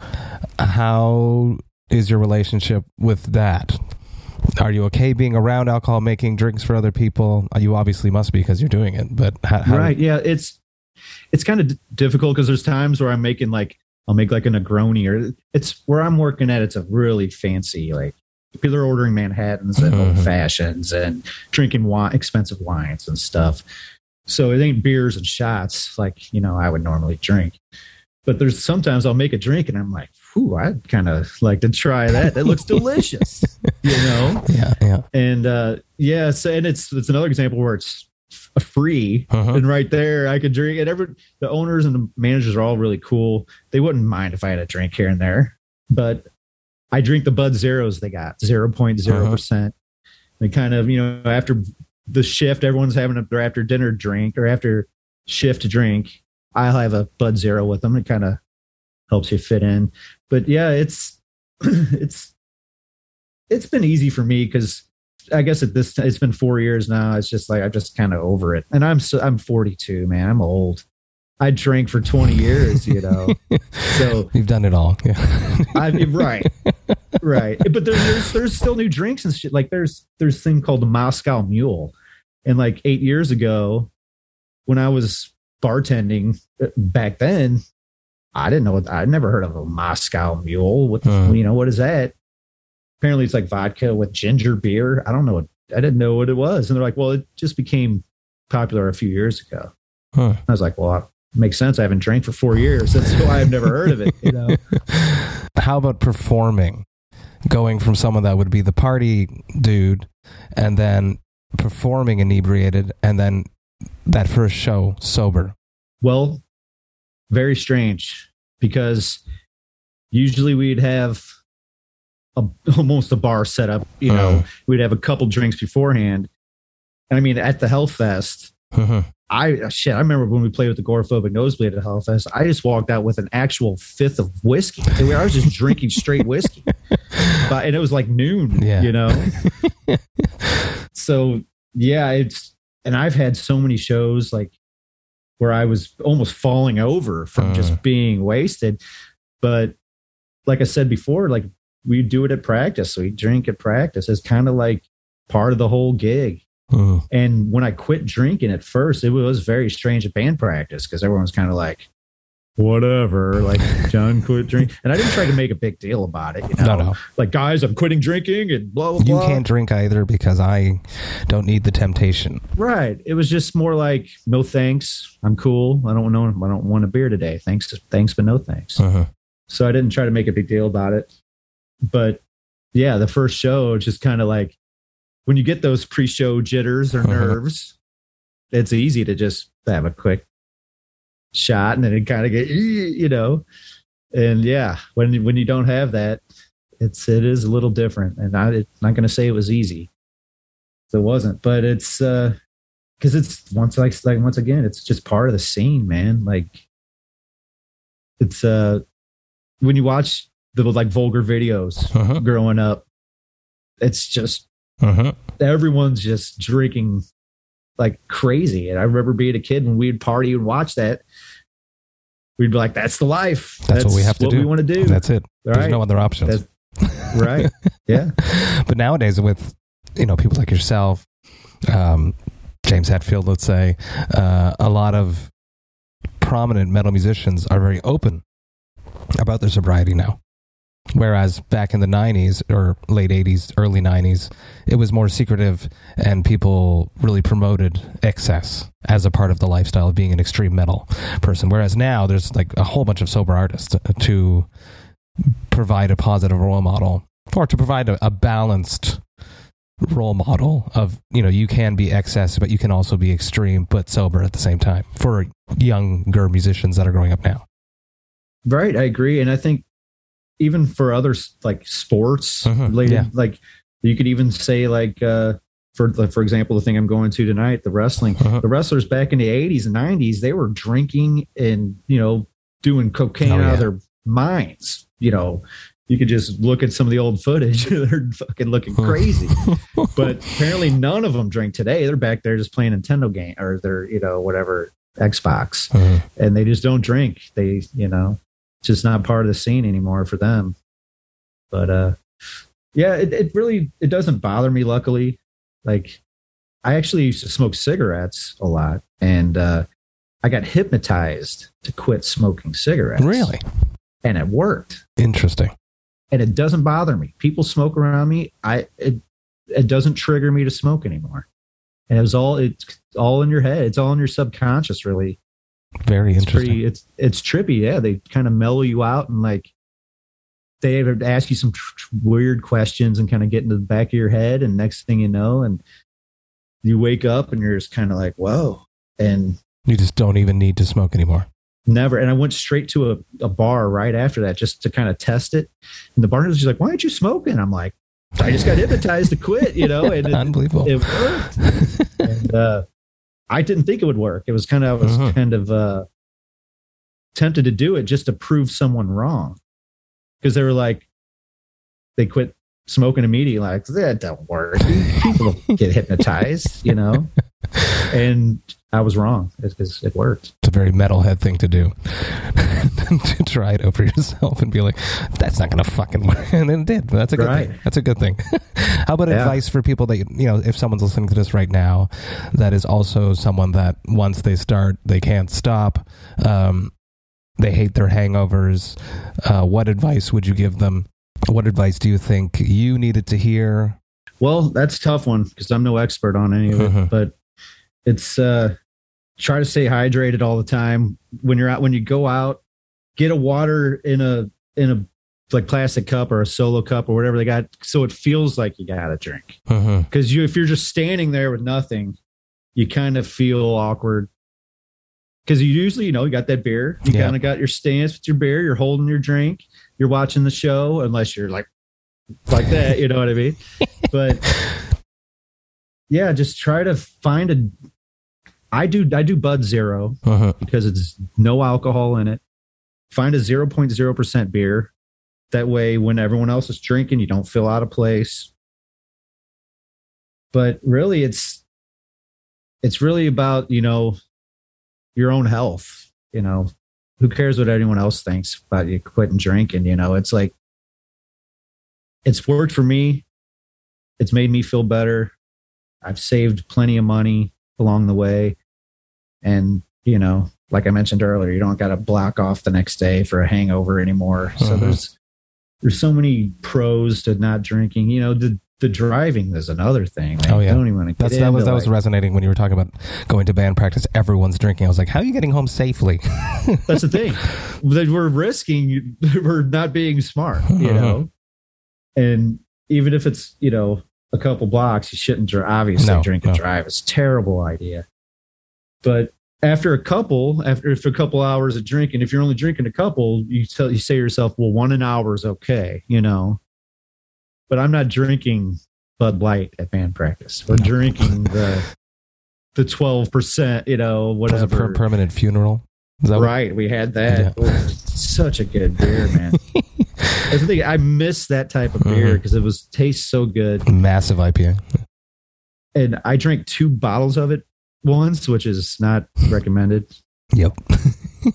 How is your relationship with that? Are you okay being around alcohol, making drinks for other people? You obviously must be because you're doing it, but how, how right. Yeah. It's, it's kind of d- difficult because there's times where I'm making like, I'll make like a Negroni, or it's where I'm working at. It's a really fancy, like people are ordering Manhattans and mm-hmm. old fashions and drinking wine, expensive wines and stuff. So it ain't beers and shots like, you know, I would normally drink. But there's sometimes I'll make a drink and I'm like, ooh, I'd kind of like to try that. That looks delicious, you know? Yeah, yeah. And uh, yeah, so, and it's it's another example where it's f- free. Uh-huh. And right there, I could drink it. Every, the owners and the managers are all really cool. They wouldn't mind if I had a drink here and there. But I drink the Bud Zeros they got, zero point zero percent. Uh-huh. They kind of, you know, after the shift, everyone's having a, their after dinner drink or after shift drink. I'll have a Bud Zero with them. It kind of helps you fit in, but yeah, it's, it's, it's been easy for me. Cause I guess at this, it's been four years now. It's just like, I'm just kind of over it. And I'm so, I'm forty-two, man. I'm old. I drank for twenty years, you know? So you've done it all. Yeah. I, right. Right. But there, there's, there's still new drinks and shit. Like there's, there's a thing called the Moscow Mule. And like eight years ago when I was bartending back then, I didn't know what, I'd never heard of a Moscow Mule. What, uh, you know, what is that? Apparently it's like vodka with ginger beer. I don't know. What, I didn't know what it was. And they're like, well, it just became popular a few years ago. Huh. I was like, well, it makes sense. I haven't drank for four years. That's why I've never heard of it. You know? How about performing? Going from someone that would be the party dude and then performing inebriated and then that first show sober? Well, very strange, because usually we'd have a, almost a bar set up. You know, uh-huh. we'd have a couple drinks beforehand. And I mean, at the Hellfest, uh-huh. I shit. I remember when we played with the Agoraphobic Nosebleed at Hellfest. I just walked out with an actual fifth of whiskey. I was just drinking straight whiskey, but and it was like noon. Yeah. You know, so yeah, it's. And I've had so many shows like where I was almost falling over from uh. just being wasted. But like I said before, like we do it at practice. So we drink at practice. It's kind of like part of the whole gig. Mm. And when I quit drinking at first, it was very strange at band practice because everyone was kind of like, whatever, like John quit drinking. And I didn't try to make a big deal about it. You know? No, no. Like, guys, I'm quitting drinking and blah, blah, blah. You can't drink either because I don't need the temptation. Right. It was just more like, no thanks. I'm cool. I don't know. I don't want a beer today. Thanks. Thanks, but no thanks. Uh-huh. So I didn't try to make a big deal about it. But yeah, the first show just kind of like, when you get those pre-show jitters or nerves, uh-huh. it's easy to just have a quick shot and then it kind of get, you know, and yeah, when when you don't have that, it's it is a little different. And I, it's not going to say it was easy, it wasn't, but it's uh, because it's once like like once again, it's just part of the scene, man. Like it's uh, when you watch the like vulgar videos uh-huh. growing up, it's just. Uh-huh. Everyone's just drinking like crazy. And I remember being a kid when we'd party and watch that, we'd be like, that's the life. That's, that's what we have to what do. We want to do. That's it. All There's right. no other options. That's, right. Yeah. But nowadays with, you know, people like yourself, um, James Hetfield, let's say, uh, a lot of prominent metal musicians are very open about their sobriety now. Whereas back in the nineties or late eighties, early nineties, it was more secretive and people really promoted excess as a part of the lifestyle of being an extreme metal person. Whereas now there's like a whole bunch of sober artists to provide a positive role model or to provide a, a balanced role model of, you know, you can be excess, but you can also be extreme, but sober at the same time for younger musicians that are growing up now. Right. I agree. And I think, even for other like sports uh-huh, related, yeah. like you could even say like, uh, for, for example, the thing I'm going to tonight, the wrestling, uh-huh. the wrestlers back in the eighties and nineties, they were drinking and, you know, doing cocaine oh, out yeah. of their minds. You know, you could just look at some of the old footage. They're fucking looking crazy, but apparently none of them drink today. They're back there just playing Nintendo game or they're, you know, whatever Xbox uh-huh. and they just don't drink. They, you know, it's just not part of the scene anymore for them. But, uh, yeah, it, it really, it doesn't bother me. Luckily, like I actually used to smoke cigarettes a lot and, uh, I got hypnotized to quit smoking cigarettes. Really? And it worked. Interesting. And it doesn't bother me. People smoke around me. I, it, it doesn't trigger me to smoke anymore. And it was all, it's all in your head. It's all in your subconscious, really. Very interesting. It's, pretty, it's it's trippy, yeah. They kind of mellow you out and like they ask you some tr- tr- weird questions and kind of get into the back of your head. And next thing you know, and you wake up and you're just kind of like, whoa! And you just don't even need to smoke anymore. Never. And I went straight to a, a bar right after that just to kind of test it. And the bartender's like, "Why aren't you smoking?" I'm like, "I just got hypnotized to quit," you know. And it, unbelievable. It worked. And, uh, I didn't think it would work. It was kind of, I was uh-huh. kind of uh, tempted to do it just to prove someone wrong. Because they were like, they quit smoking immediately. Like, that don't work. People get hypnotized, you know? And I was wrong. It, it worked. It's a very metalhead thing to do. To try it over yourself and be like, that's not going to fucking work. And then it did. That's a good right. thing. That's a good thing. How about yeah. advice for people that, you know, if someone's listening to this right now, that is also someone that once they start, they can't stop. Um, they hate their hangovers. Uh, what advice would you give them? What advice do you think you needed to hear? Well, that's a tough one because I'm no expert on any of it, uh-huh. but it's uh, try to stay hydrated all the time. When you're out, when you go out, get a water in a in a like plastic cup or a solo cup or whatever they got, so it feels like you got a drink. Because uh-huh. you, if you're just standing there with nothing, you kind of feel awkward. Because you usually, you know, you got that beer, you yeah. kind of got your stance with your beer, you're holding your drink, you're watching the show, unless you're like like that, you know what I mean? But yeah, just try to find a. I do I do Bud Zero uh-huh. because it's no alcohol in it. Find a zero point zero percent beer. That way, when everyone else is drinking, you don't feel out of place. But really, it's it's really about, you know, your own health. You know, who cares what anyone else thinks about you quitting drinking? You know, it's like, it's worked for me. It's made me feel better. I've saved plenty of money along the way. And, you know, like I mentioned earlier, you don't got to block off the next day for a hangover anymore. Mm-hmm. So there's, there's so many pros to not drinking, you know, the, the driving is another thing. Like, oh yeah. I don't even want to get That's, that was That like, was resonating when you were talking about going to band practice. Everyone's drinking. I was like, how are you getting home safely? That's the thing. We're risking, we're not being smart, you know? Mm-hmm. And even if it's, you know, a couple blocks, you shouldn't dr- obviously no, drink and no. drive. It's a terrible idea. But after a couple, after if a couple hours of drinking, if you're only drinking a couple, you tell you say to yourself, well, one an hour is okay, you know. But I'm not drinking Bud Light at band practice. We're no. drinking the the twelve percent, you know, whatever. That was a per- permanent funeral. Is that right? What? We had that. Yeah. Oh, such a good beer, man. That's the thing. I miss that type of beer because mm-hmm. it was tastes so good. Massive I P A. And I drank two bottles of it once, which is not recommended. Yep.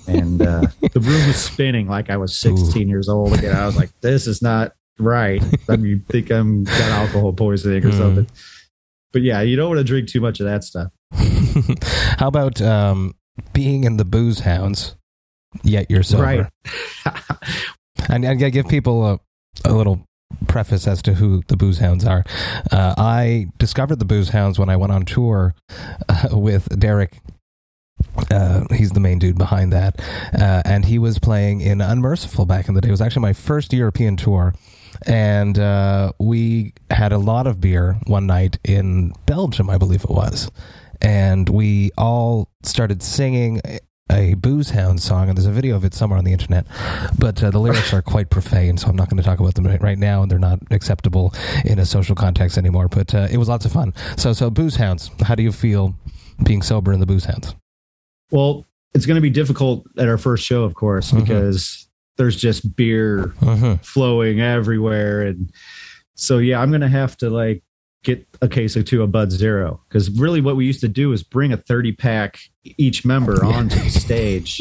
And uh, the room was spinning like I was sixteen Ooh. Years old again. I was like, this is not right. I mean, you think I'm got alcohol poisoning or mm. something. But yeah, you don't want to drink too much of that stuff. How about um, being in the Booze Hounds, yet you're sober? Right. And I give people a, a little preface as to who the Booze Hounds are. Uh, I discovered the Booze Hounds when I went on tour uh, with Derek. Uh, he's the main dude behind that. Uh, and he was playing in Unmerciful back in the day. It was actually my first European tour. And uh, we had a lot of beer one night in Belgium, I believe it was. And we all started singing a Booze Hound song, and there's a video of it somewhere on the internet, but uh, the lyrics are quite profane, so I'm not going to talk about them right now, and they're not acceptable in a social context anymore, but uh, it was lots of fun. So, so Booze Hounds, how do you feel being sober in the Booze Hounds? Well, it's going to be difficult at our first show, of course, because mm-hmm. there's just beer mm-hmm. flowing everywhere, and so, yeah, I'm going to have to, like, get a case or two of Bud Zero, because really what we used to do is bring a thirty pack each member onto the stage,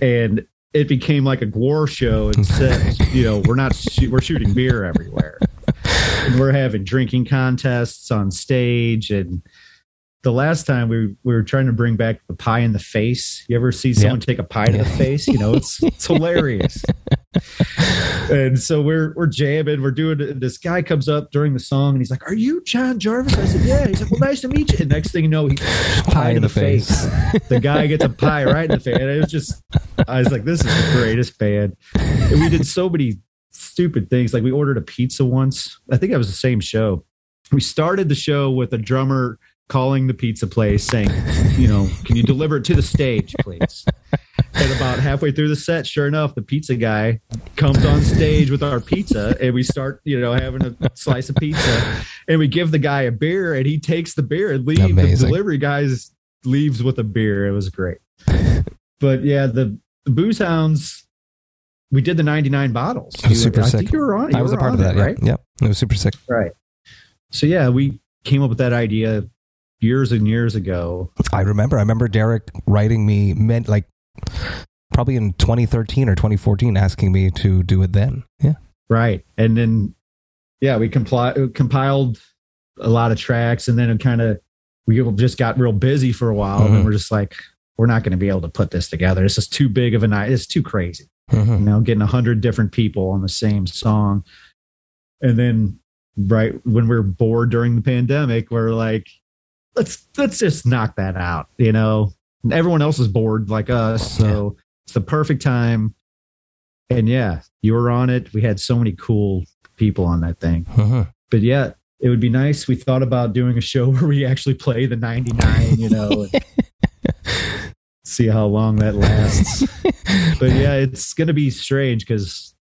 and it became like a war show. And said, you know, we're not we're shooting beer everywhere, and we're having drinking contests on stage. And the last time we, we were trying to bring back the pie in the face. You ever see someone yep. take a pie to yeah. the face? You know, it's it's hilarious. And so we're we're jamming, we're doing it. This guy comes up during the song and he's like, "Are you John Jarvis?" I said, "Yeah." He's like, "Well, nice to meet you." And next thing you know, he pie in, in the, the face. face. The guy gets a pie right in the face. And it was just, I was like, "This is the greatest band." And we did so many stupid things. Like we ordered a pizza once. I think that was the same show. We started the show with a drummer calling the pizza place saying, you know, "Can you deliver it to the stage, please?" And about halfway through the set, sure enough, the pizza guy comes on stage with our pizza, and we start, you know, having a slice of pizza, and we give the guy a beer, and he takes the beer and leaves. Amazing. The delivery guy leaves with a beer. It was great. But yeah, the, the Booze Hounds, we did the ninety-nine bottles. It was you, super I sick. Think you were on. You I was a part of that, it, yeah. right? Yep. It was super sick. Right. So yeah, we came up with that idea years and years ago. I remember. I remember Derek writing me, meant like probably in twenty thirteen or twenty fourteen, asking me to do it then. Yeah. Right. And then, yeah, we compli- compiled a lot of tracks, and then it kind of, we just got real busy for a while. Mm-hmm. And we're just like, we're not going to be able to put this together. This is too big of a night. It's too crazy. Mm-hmm. You know, getting a hundred different people on the same song. And then right when we were bored during the pandemic, we're like, Let's let's just knock that out, you know. Everyone else is bored like us, so yeah. It's the perfect time. And yeah, you were on it. We had so many cool people on that thing. Uh-huh. But yeah, it would be nice. We thought about doing a show where we actually play the ninety-nine, you know, and see how long that lasts. But yeah, it's going to be strange because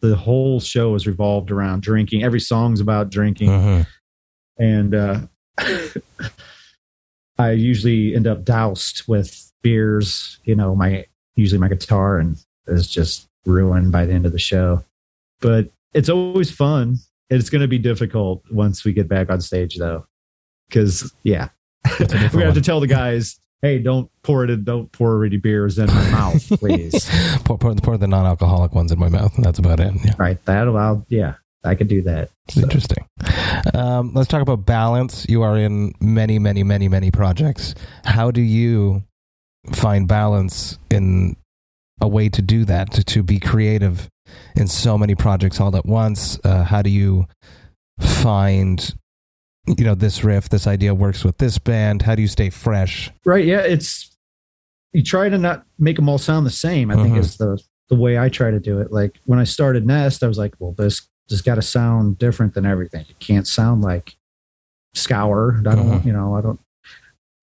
the whole show is revolved around drinking. Every song's about drinking. Uh-huh. And uh I usually end up doused with beers, you know, my, usually my guitar, and it's just ruined by the end of the show, but it's always fun. It's going to be difficult once we get back on stage though. Cause yeah, we're going to have to tell the guys, "Hey, don't pour it in, don't pour any beers in my mouth, please." pour, pour, pour the non-alcoholic ones in my mouth. That's about it. Yeah. Right. That'll, I'll, yeah. I could do that. So. Interesting. Um, let's talk about balance. You are in many, many, many, many projects. How do you find balance in a way to do that, to, to be creative in so many projects all at once? Uh, how do you find, you know, this riff, this idea works with this band? How do you stay fresh? Right. Yeah. It's, you try to not make them all sound the same. I mm-hmm. think is the, the way I try to do it. Like when I started Nest, I was like, well, this, just got to sound different than everything. It can't sound like Scour. I don't, uh-huh. you know, I don't,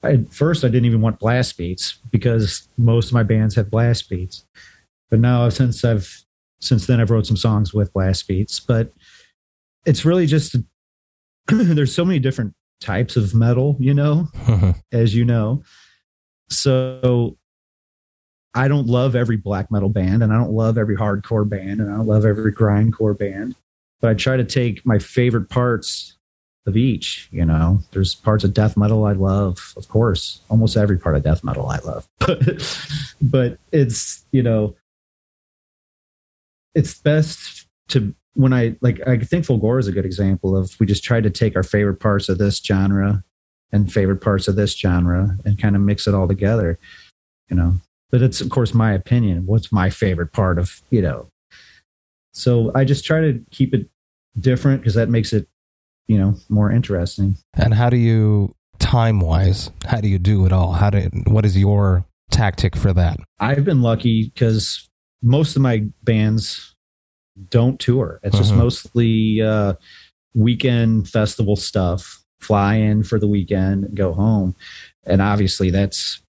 I, at first I didn't even want blast beats because most of my bands have blast beats, but now since I've, since then I've wrote some songs with blast beats, but it's really just, there's so many different types of metal, you know, uh-huh. as you know, so I don't love every black metal band and I don't love every hardcore band and I don't love every grindcore band. But I try to take my favorite parts of each, you know. There's parts of death metal I love, of course. Almost every part of death metal I love. But, but it's, you know, it's best to, when I, like, I think Fulgora is a good example of, we just try to take our favorite parts of this genre and favorite parts of this genre and kind of mix it all together, you know. But it's, of course, my opinion. What's my favorite part of, you know, so I just try to keep it different because that makes it, you know, more interesting. And how do you, time-wise, how do you do it all? How do, what is your tactic for that? I've been lucky because most of my bands don't tour. It's uh-huh. just mostly uh, weekend festival stuff, fly in for the weekend and go home. And obviously that's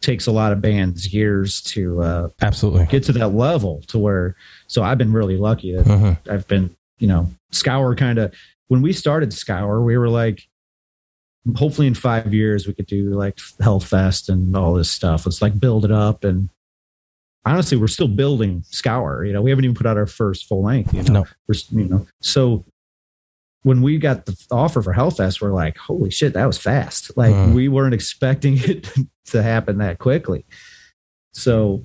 takes a lot of bands years to uh, absolutely get to that level to where, so I've been really lucky that uh-huh. I've been, you know, Scour kind of, when we started Scour, we were like, hopefully in five years we could do like Hellfest and all this stuff. Let's like build it up. And honestly, we're still building Scour, you know, we haven't even put out our first full length, you know, no. we're, you know, so when we got the offer for Hellfest, we're like, holy shit, that was fast. Like uh, we weren't expecting it to happen that quickly. So,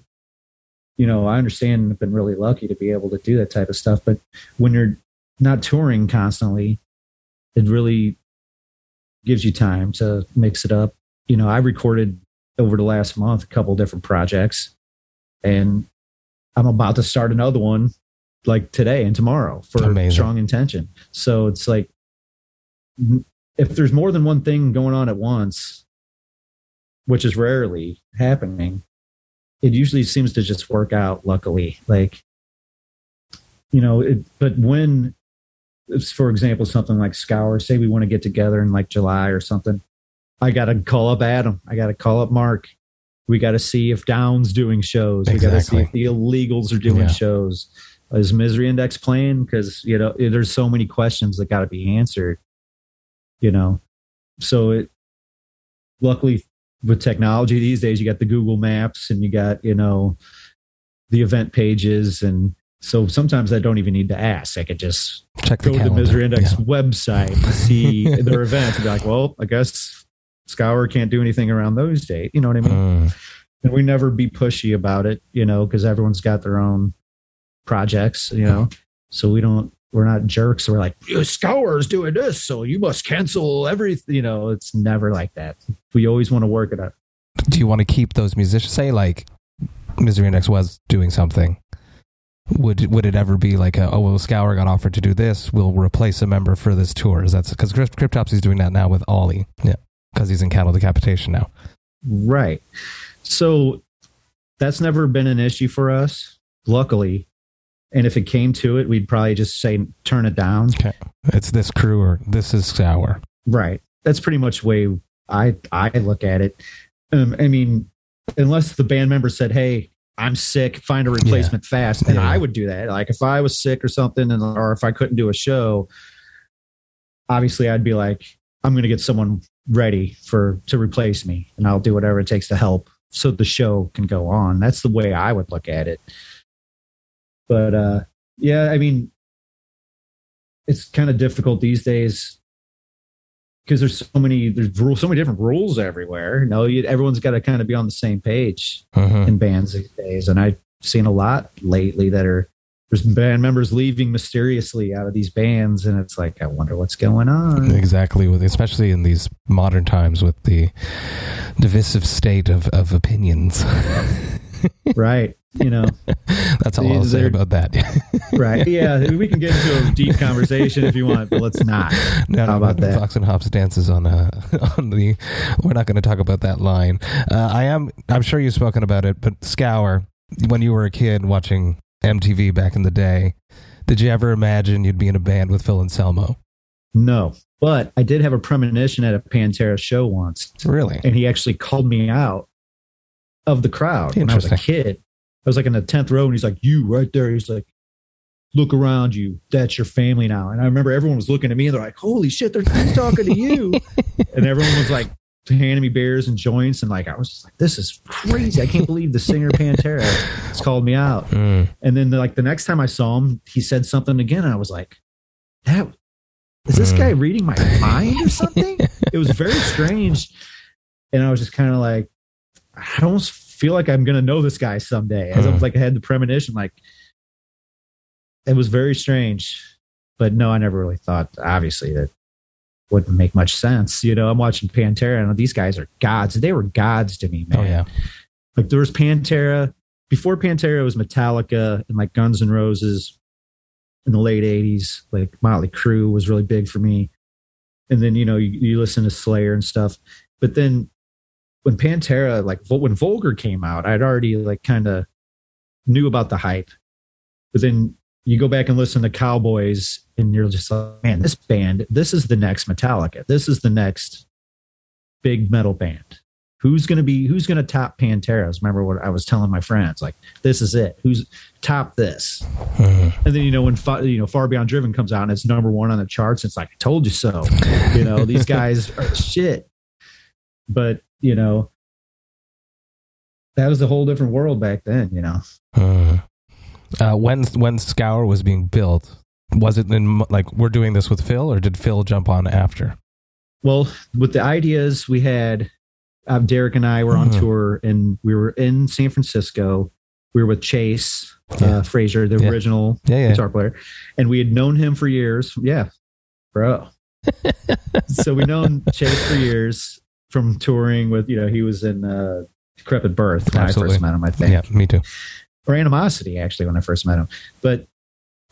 you know, I understand, I've been really lucky to be able to do that type of stuff. But when you're not touring constantly, it really gives you time to mix it up. You know, I recorded over the last month a couple different projects and I'm about to start another one like today and tomorrow for Amazing. Strong Intention. So it's like, if there's more than one thing going on at once, which is rarely happening, it usually seems to just work out, luckily. Like, you know, it, but when, for example, something like Scour, say we want to get together in like July or something, I got to call up Adam. I got to call up Mark. We got to see if Down's doing shows. Exactly. We got to see if the Illegals are doing yeah. shows. Is Misery Index playing? Because, you know, there's so many questions that got to be answered, you know. So it, luckily with technology these days, you got the Google Maps and you got, you know, the event pages. And so sometimes I don't even need to ask. I could just check go the to the Misery Index yeah. website and see their events and be like, well, I guess Scour can't do anything around those dates. You know what I mean? Uh, and we never be pushy about it, you know, because everyone's got their own projects, you know, so we don't, we're not jerks. We're like, Scour's doing this, so you must cancel everything. You know, it's never like that. We always want to work it out. Do you want to keep those musicians? Say like Misery Index was doing something. Would would it ever be like, a, oh, well, Scour got offered to do this. We'll replace a member for this tour. Is that because Cryptopsy is doing that now with Ollie? Yeah, because he's in cattle decapitation now. Right. So that's never been an issue for us, luckily. And if it came to it, we'd probably just say, turn it down. Okay. It's this crew or this is Scour. Right. That's pretty much the way I, I look at it. Um, I mean, unless the band member said, hey, I'm sick, find a replacement yeah. fast. And yeah. I would do that. Like if I was sick or something, and or if I couldn't do a show, obviously I'd be like, I'm going to get someone ready for, to replace me and I'll do whatever it takes to help so the show can go on. That's the way I would look at it. But, uh, yeah, I mean, it's kind of difficult these days because there's so many, there's rules, so many different rules everywhere. No, you, everyone's got to kind of be on the same page uh-huh. in bands these days. And I've seen a lot lately that are There's band members leaving mysteriously out of these bands, and it's like, I wonder what's going on. Exactly, with especially in these modern times with the divisive state of, of opinions. Right, you know. That's all I'll say about that. Right, yeah, we can get into a deep conversation if you want, but let's not. No, How no, about that? Fox and Hops dances on uh, on the. We're not going to talk about that line. Uh, I am. I'm sure you've spoken about it, but Scour, when you were a kid watching M T V back in the day, did you ever imagine you'd be in a band with Phil Anselmo? No, but I did have a premonition at a Pantera show once. Really? And he actually called me out of the crowd when I was a kid. I was like in the tenth row, and he's like, you right there. He's like, look around you. That's your family now. And I remember everyone was looking at me, and they're like, holy shit, they're talking to you. And everyone was like handing me beers and joints, and like I was just like, this is crazy, I can't believe the singer Pantera has called me out. Mm. And then like the next time I saw him, he said something again, and I was like, that is this mm. guy reading my mind or something? It was very strange, and I was just kind of like, I almost feel like I'm gonna know this guy someday, as mm. I was like, I had the premonition, like it was very strange. But no, I never really thought, obviously, that wouldn't make much sense. You know, I'm watching Pantera, and these guys are gods. They were gods to me, man. Oh, yeah. Like, there was Pantera. Before Pantera, it was Metallica and, like, Guns N' Roses in the late eighties. Like, Motley Crue was really big for me. And then, you know, you, you listen to Slayer and stuff. But then when Pantera, like, when Vulgar came out, I'd already, like, kind of knew about the hype. But then you go back and listen to Cowboys, and you're just like, man, this band, this is the next Metallica. This is the next big metal band. Who's going to be, who's going to top Pantera's? Remember what I was telling my friends, like, this is it. Who's top this? Hmm. And then, you know, when, you know, Far Beyond Driven comes out and it's number one on the charts, it's like, I told you so. You know, these guys are shit. But, you know, that was a whole different world back then, you know. Hmm. Uh, when when Scour was being built, was it in, like, we're doing this with Phil, or did Phil jump on after? Well, with the ideas we had, uh, Derek and I were mm-hmm. on tour, and we were in San Francisco. We were with Chase yeah. uh, Frazier, the yeah. original yeah, yeah. guitar player, and we had known him for years. Yeah, bro. So we known Chase for years from touring with, you know, he was in uh, Decrepit Birth when Absolutely. I first met him, I think. Yeah, me too. Or Animosity, actually, when I first met him. But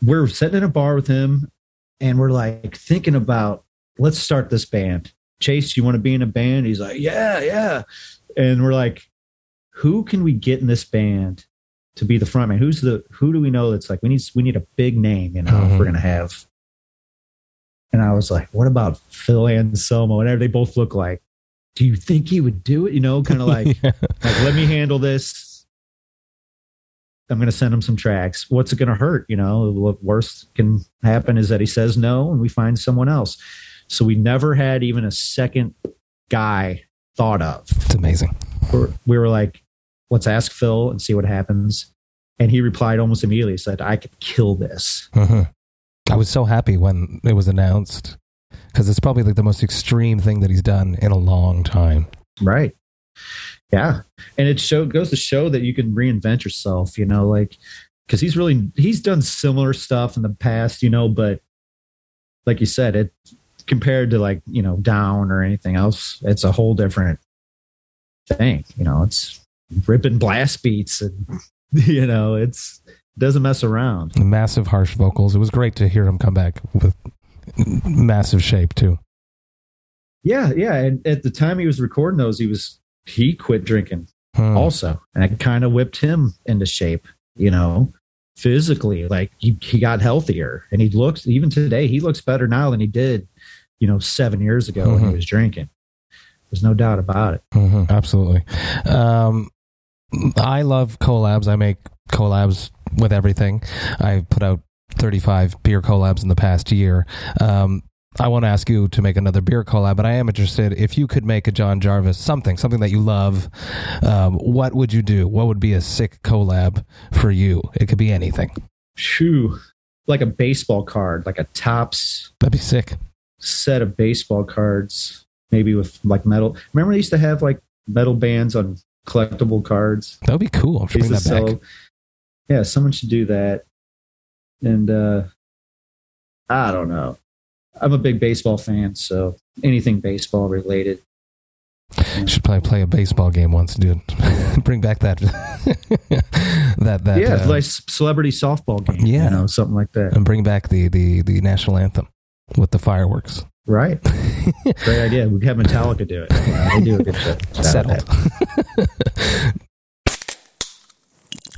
we're sitting in a bar with him, and we're like thinking about, let's start this band. Chase, you want to be in a band? He's like, yeah, yeah. And we're like, who can we get in this band to be the frontman? Who's the, who do we know that's like, we need, we need a big name, you know, mm-hmm. if we're going to have. And I was like, what about Phil Anselmo? And they both look like, do you think he would do it? You know, kind of like, yeah. like, let me handle this. I'm going to send him some tracks. What's it going to hurt? You know, what worst can happen is that he says no and we find someone else. So we never had even a second guy thought of. It's amazing. We're, we were like, let's ask Phil and see what happens. And he replied almost immediately, said, I could kill this. Mm-hmm. I was so happy when it was announced, because it's probably like the most extreme thing that he's done in a long time. Right. Yeah. And it show, goes to show that you can reinvent yourself, you know, like, because he's really, he's done similar stuff in the past, you know, but like you said, it compared to like, you know, Down or anything else, it's a whole different thing. You know, it's ripping blast beats and, you know, it's, doesn't mess around. Massive harsh vocals. It was great to hear him come back with massive shape too. Yeah. Yeah. And at the time he was recording those, he was, he quit drinking hmm. also. And I kind of whipped him into shape, you know, physically, like he, he got healthier, and he looks, even today, he looks better now than he did, you know, seven years ago mm-hmm. when he was drinking. There's no doubt about it. Mm-hmm. Absolutely. Um, I love collabs. I make collabs with everything. I put out thirty-five beer collabs in the past year. Um, I won't ask you to make another beer collab, but I am interested, if you could make a John Jarvis, something, something that you love, um, what would you do? What would be a sick collab for you? It could be anything. Shoo. Like a baseball card, like a Topps. That'd be sick. Set of baseball cards, maybe with like metal. Remember they used to have like metal bands on collectible cards? That'd be cool. I'm sure bring that back. Yeah, someone should do that. And uh, I don't know. I'm a big baseball fan, so anything baseball related. You should probably play a baseball game once, dude. Bring back that that that yeah, uh, like celebrity softball game, yeah, you know, something like that, and bring back the the the national anthem with the fireworks. Right, great idea. We have Metallica do it. They do a good show. Settled.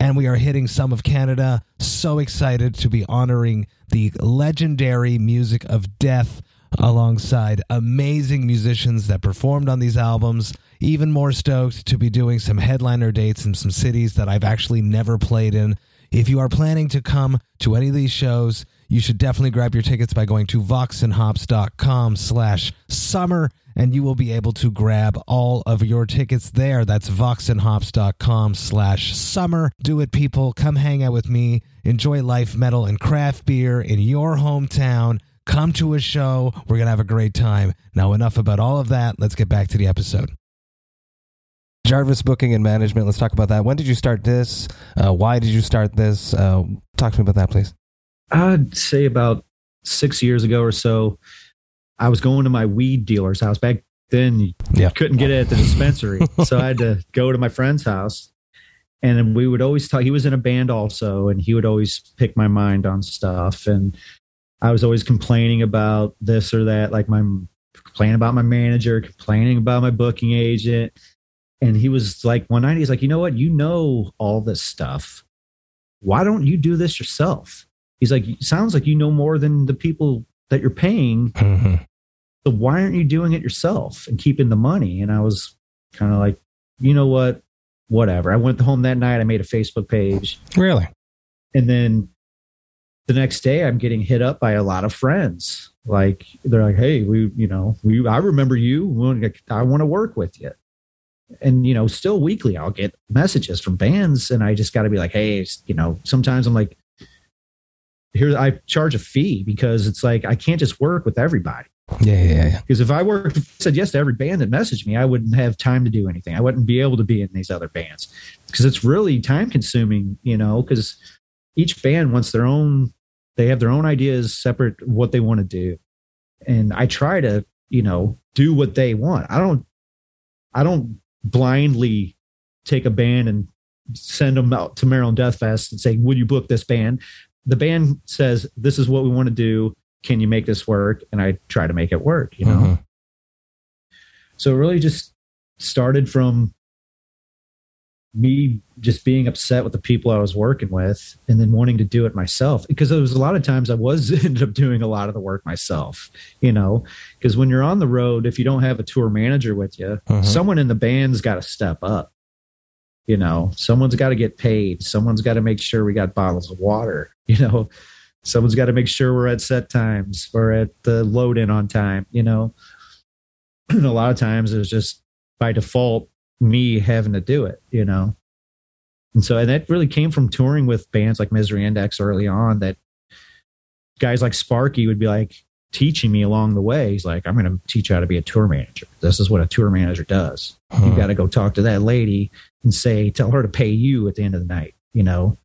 and we are hitting some of Canada. So excited to be honoring the legendary music of death alongside amazing musicians that performed on these albums. Even more stoked to be doing some headliner dates in some cities that I've actually never played in. If you are planning to come to any of these shows, you should definitely grab your tickets by going to voxandhops.com slash summer, and you will be able to grab all of your tickets there. That's voxandhops.com slash summer. Do it, people. Come hang out with me. Enjoy life, metal, and craft beer in your hometown. Come to a show. We're going to have a great time. Now, enough about all of that. Let's get back to the episode. Jarvis Booking and Management. Let's talk about that. When did you start this? Uh, why did you start this? Uh, talk to me about that, please. I'd say about six years ago or so, I was going to my weed dealer's house. Back then, you yeah. couldn't get it at the dispensary. So I had to go to my friend's house. And we would always talk. He was in a band also, and he would always pick my mind on stuff. And I was always complaining about this or that, like my complaining about my manager, complaining about my booking agent. And he was like, one night, he's like, you know what? You know all this stuff. Why don't you do this yourself? He's like, sounds like you know more than the people that you're paying. Mm-hmm. So why aren't you doing it yourself and keeping the money? And I was kind of like, you know what? Whatever. I went home that night. I made a Facebook page. Really? And then the next day, I'm getting hit up by a lot of friends. Like, they're like, hey, we, you know, we, I remember you. I want to work with you. And, you know, still weekly, I'll get messages from bands, and I just got to be like, hey, you know, sometimes I'm like, here, I charge a fee because it's like, I can't just work with everybody. Yeah, yeah, yeah. Because if I worked, said yes to every band that messaged me, I wouldn't have time to do anything. I wouldn't be able to be in these other bands because it's really time consuming, you know, because each band wants their own, they have their own ideas, separate what they want to do. And I try to, you know, do what they want. I don't, I don't, blindly take a band and send them out to Maryland Death Fest and say, would you book this band? The band says, this is what we want to do. Can you make this work? And I try to make it work, you know? Uh-huh. So it really just started from me just being upset with the people I was working with and then wanting to do it myself, because there was a lot of times I was ended up doing a lot of the work myself, you know, because when you're on the road, if you don't have a tour manager with you, uh-huh. someone in the band's got to step up, you know, someone's got to get paid. Someone's got to make sure we got bottles of water, you know, someone's got to make sure we're at set times or at the load in on time, you know, and a lot of times it was just by default, me having to do it, you know? And so, and that really came from touring with bands like Misery Index early on, that guys like Sparky would be like teaching me along the way. He's like, I'm going to teach you how to be a tour manager. This is what a tour manager does. Huh. You got to go talk to that lady and say, tell her to pay you at the end of the night, you know,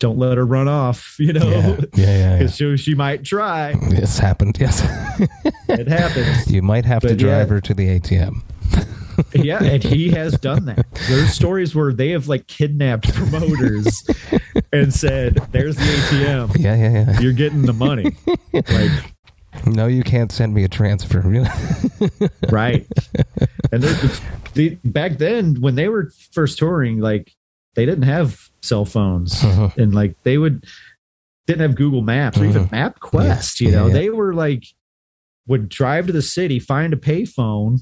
don't let her run off, you know, yeah, yeah, yeah, yeah. So she might try. It's happened. Yes. It happens. You might have but to drive yeah. her to the A T M. Yeah, and he has done that. There's stories where they have like kidnapped promoters and said, there's the A T M. Yeah, yeah, yeah. You're getting the money. Like, no, you can't send me a transfer. Right. And the, back then, when they were first touring, like they didn't have cell phones. Uh-huh. And like they would didn't have Google Maps or uh-huh. even MapQuest. Yeah. You know, yeah, yeah. They were like, would drive to the city, find a payphone,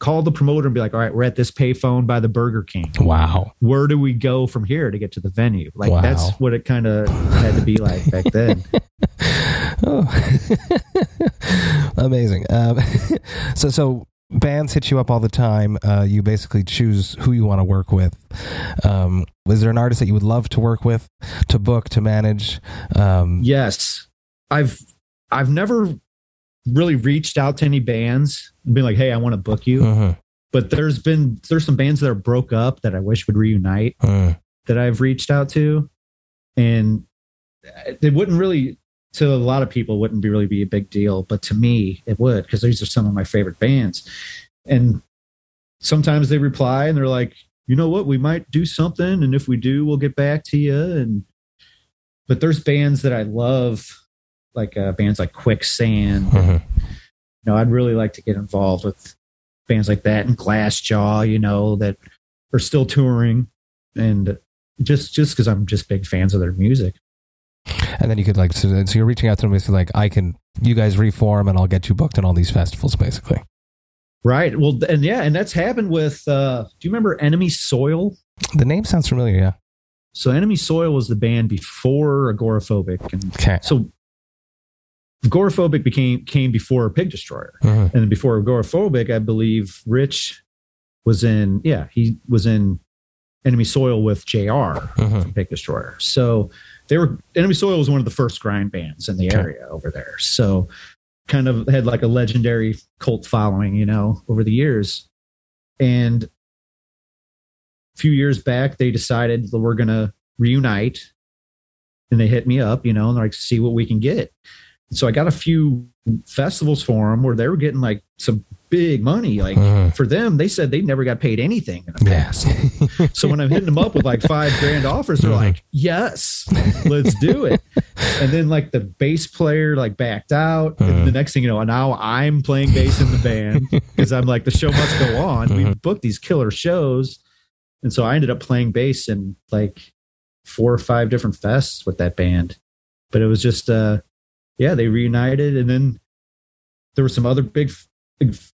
call the promoter and be like, all right, we're at this payphone by the Burger King. Wow. Where do we go from here to get to the venue? Like, wow. That's what it kind of had to be like back then. Oh, Amazing. Um, so, so bands hit you up all the time. Uh, you basically choose who you want to work with. Um, is there an artist that you would love to work with, to book, to manage? Um, yes. I've, I've never really reached out to any bands and been like, hey, I want to book you. Uh-huh. But there's been, there's some bands that are broke up that I wish would reunite uh-huh. that I've reached out to. And it wouldn't really, to a lot of people, wouldn't be really be a big deal. But to me, it would, because these are some of my favorite bands. And sometimes they reply and they're like, you know what, we might do something. And if we do, we'll get back to you. And, but there's bands that I love, like uh, bands like Quicksand. Uh-huh. You know, I'd really like to get involved with bands like that and Glassjaw, you know, that are still touring, and just just because I'm just big fans of their music. And then you could like, so, so you're reaching out to them basically like, I can, you guys reform and I'll get you booked in all these festivals basically. Right. Well, and yeah, and that's happened with, uh, do you remember Enemy Soil? The name sounds familiar, yeah. So Enemy Soil was the band before Agoraphobic. And okay. So Agoraphobic became came before Pig Destroyer, uh-huh. and before Agoraphobic, I believe Rich was in. Yeah, he was in Enemy Soil with J R uh-huh. from Pig Destroyer. So they were Enemy Soil was one of the first grind bands in the okay. area over there. So kind of had like a legendary cult following, you know, over the years. And a few years back, they decided that we're going to reunite, and they hit me up, you know, and like see what we can get. So I got a few festivals for them where they were getting like some big money. Like uh, for them, they said they never got paid anything in the yeah. past. So when I'm hitting them up with like five grand offers, they're mm-hmm. like, yes, let's do it. And then like the bass player like backed out. Uh, and the next thing you know, now I'm playing bass in the band because I'm like, the show must go on. Mm-hmm. We booked these killer shows. And so I ended up playing bass in like four or five different fests with that band. But it was just, uh, yeah, they reunited, and then there were some other big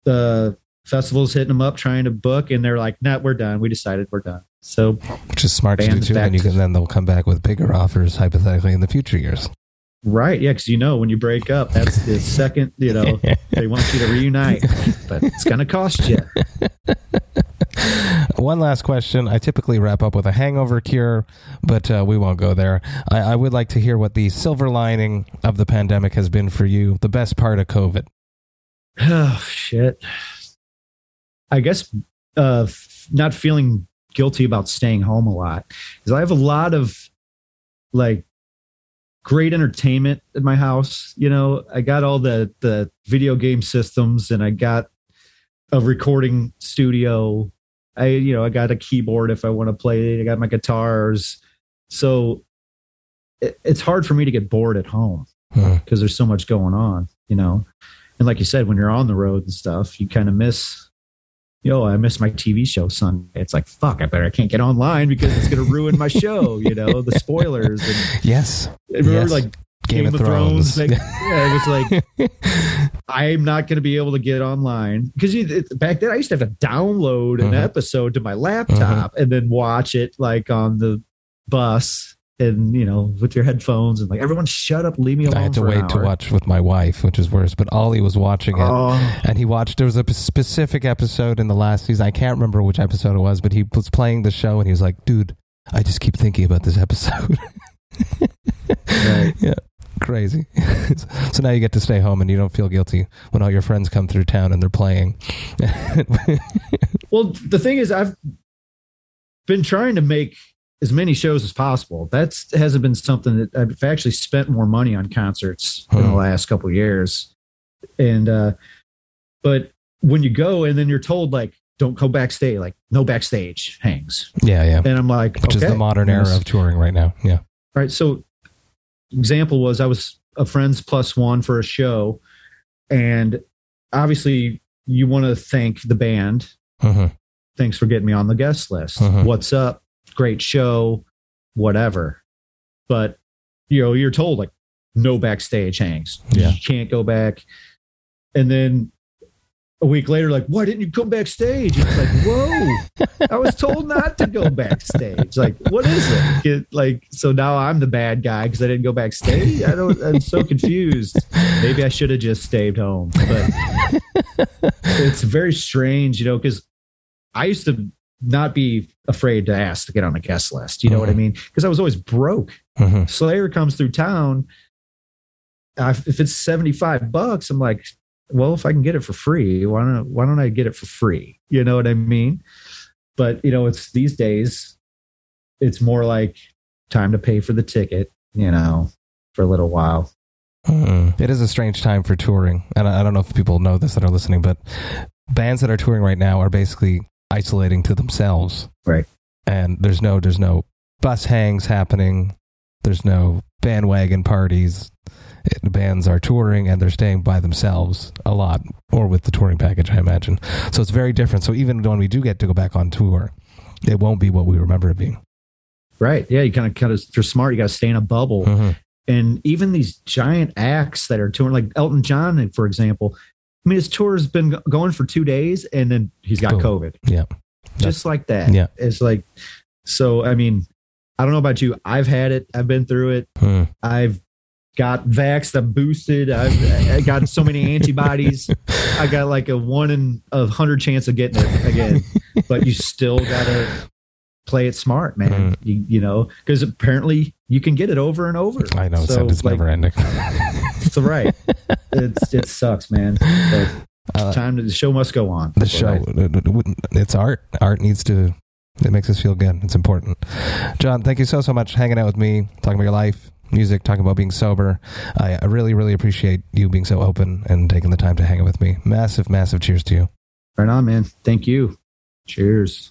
uh, festivals hitting them up trying to book, and they're like, "Nah, we're done. We decided we're done." So, which is smart to do too, and you can then they'll come back with bigger offers hypothetically in the future years. Right? Yeah, because you know when you break up, that's the second. You know, they want you to reunite, but it's going to cost you. One last question. I typically wrap up with a hangover cure, but uh, we won't go there. I, I would like to hear what the silver lining of the pandemic has been for you, the best part of COVID. Oh, shit. I guess uh, f- not feeling guilty about staying home a lot, because I have a lot of like great entertainment at my house. You know, I got all the, the video game systems, and I got a recording studio. I, you know, I got a keyboard if I want to play it. I got my guitars. So it, it's hard for me to get bored at home because huh. there's so much going on, you know? And like you said, when you're on the road and stuff, you kind of miss, you know, I miss my T V show Sunday. It's like, fuck, I better, I can't get online because it's going to ruin my show, you know, the spoilers. And, yes. Remember yes. like Game, Game of, of Thrones. Thrones. Like, yeah, it was like, I'm not going to be able to get online because back then I used to have to download an uh-huh. episode to my laptop uh-huh. and then watch it like on the bus and, you know, with your headphones and like, everyone shut up, leave me alone. I had to wait to watch with my wife, which is worse, but Ollie was watching it oh. and he watched, there was a specific episode in the last season. I can't remember which episode it was, but he was playing the show and he was like, dude, I just keep thinking about this episode. Right. Yeah. Crazy. So now you get to stay home and you don't feel guilty when all your friends come through town and they're playing. Well, the thing is, I've been trying to make as many shows as possible. That hasn't been something that I've actually spent more money on concerts hmm. in the last couple of years. And, uh, but when you go and then you're told, like, don't go backstage, like, no backstage hangs. Yeah, yeah. And I'm like, which okay. is the modern era of touring right now. Yeah. All right. So, example was I was a friend's plus one for a show, and obviously you want to thank the band. Uh-huh. Thanks for getting me on the guest list. Uh-huh. What's up? Great show, whatever. But you know, you're told like no backstage hangs. Yeah. You can't go back. And then a week later, like, why didn't you come backstage? It's like, whoa, I was told not to go backstage. Like, what is it? it like, so now I'm the bad guy because I didn't go backstage. I don't, I'm so confused. Maybe I should have just stayed home. But it's very strange, you know, because I used to not be afraid to ask to get on a guest list. You know mm-hmm. what I mean? Because I was always broke. Mm-hmm. Slayer comes through town. I, if it's seventy-five bucks, I'm like, well, if I can get it for free, why don't, why don't I get it for free? You know what I mean? But, you know, it's these days, it's more like time to pay for the ticket, you know, for a little while. Mm. It is a strange time for touring. And I don't know if people know this that are listening, but bands that are touring right now are basically isolating to themselves. Right. And there's no, there's no bus hangs happening. There's no bandwagon parties. It, bands are touring and they're staying by themselves a lot, or with the touring package, I imagine. So it's very different. So even when we do get to go back on tour, it won't be what we remember it being. Right. Yeah. You kind of, kind of, if you're smart, you got to stay in a bubble. Mm-hmm. And even these giant acts that are touring, like Elton John, for example, I mean, his tour has been going for two days and then he's got oh, COVID. Yeah. Just That's, like that. Yeah. It's like, so, I mean, I don't know about you. I've had it. I've been through it. Hmm. I've got vaxxed, I'm boosted. I've I got so many antibodies. I got like a one in a hundred chance of getting it again. But you still gotta play it smart, man. Mm. You, you know, because apparently you can get it over and over. I know, so it's like, never ending. So right, it's it sucks, man. But uh, time to the show must go on. The show, right? it, it's art. Art needs to. It makes us feel good. It's important. John, thank you so so much for hanging out with me, talking about your life. Music, talking about being sober. I, I really, really appreciate you being so open and taking the time to hang out with me. Massive, massive cheers to you. Right on, man. Thank you. Cheers.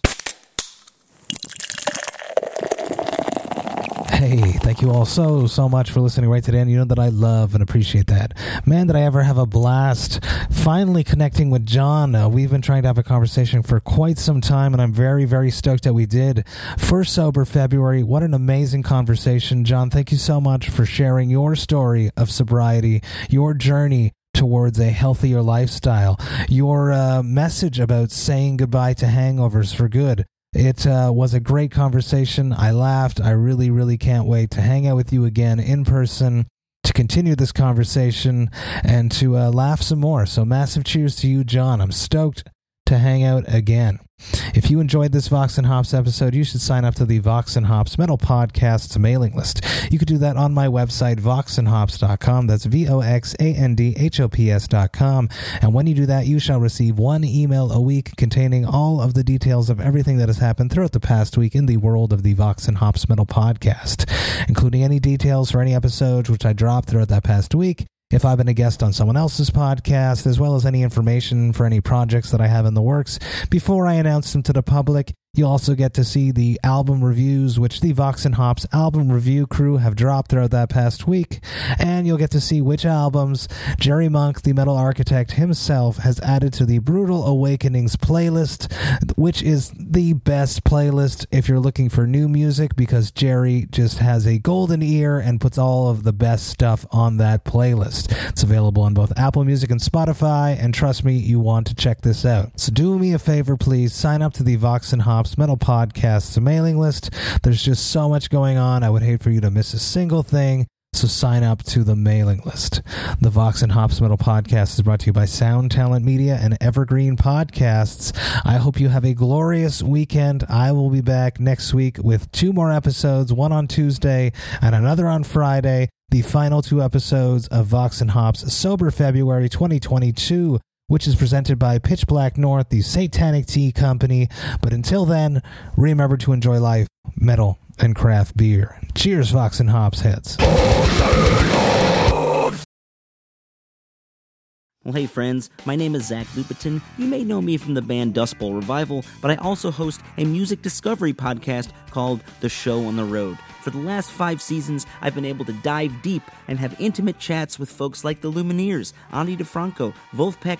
Hey, thank you all so, so much for listening right to the end. You know that I love and appreciate that. Man, did I ever have a blast finally connecting with John. Uh, we've been trying to have a conversation for quite some time, and I'm very, very stoked that we did. First Sober February, what an amazing conversation. John, thank you so much for sharing your story of sobriety, your journey towards a healthier lifestyle, your uh, message about saying goodbye to hangovers for good. It uh, was a great conversation. I laughed. I really, really can't wait to hang out with you again in person, to continue this conversation, and to uh, laugh some more. So massive cheers to you, John. I'm stoked to hang out again. If you enjoyed this Vox and Hops episode, you should sign up to the Vox and Hops Metal Podcasts mailing list. You could do that on my website, vox and hops dot com. That's V O X A N D H O P S dot com. And when you do that, you shall receive one email a week containing all of the details of everything that has happened throughout the past week in the world of the Vox and Hops Metal Podcast, including any details for any episodes which I dropped throughout that past week. If I've been a guest on someone else's podcast, as well as any information for any projects that I have in the works, before I announce them to the public. You'll also get to see the album reviews, which the Vox and Hops album review crew have dropped throughout that past week. And you'll get to see which albums Jerry Monk, the metal architect himself, has added to the Brutal Awakenings playlist, which is the best playlist if you're looking for new music, because Jerry just has a golden ear and puts all of the best stuff on that playlist. It's available on both Apple Music and Spotify, and trust me, you want to check this out. So do me a favor, please. Sign up to the Vox and Hops Metal Podcasts mailing list. There's just so much going on. I would hate for you to miss a single thing. So sign up to the mailing list. The Vox and Hops Metal Podcast is brought to you by Sound Talent Media and Evergreen Podcasts. I hope you have a glorious weekend. I will be back next week with two more episodes, one on Tuesday and another on Friday. The final two episodes of Vox and Hops Sober February twenty twenty-two, which is presented by Pitch Black North, the Satanic Tea Company. But until then, remember to enjoy life, metal, and craft beer. Cheers, Vox and Hops heads. Well, hey friends, my name is Zach Lupitin. You may know me from the band Dust Bowl Revival, but I also host a music discovery podcast called The Show on the Road. For the last five seasons, I've been able to dive deep and have intimate chats with folks like the Lumineers, Ani DeFranco, Wolfpack,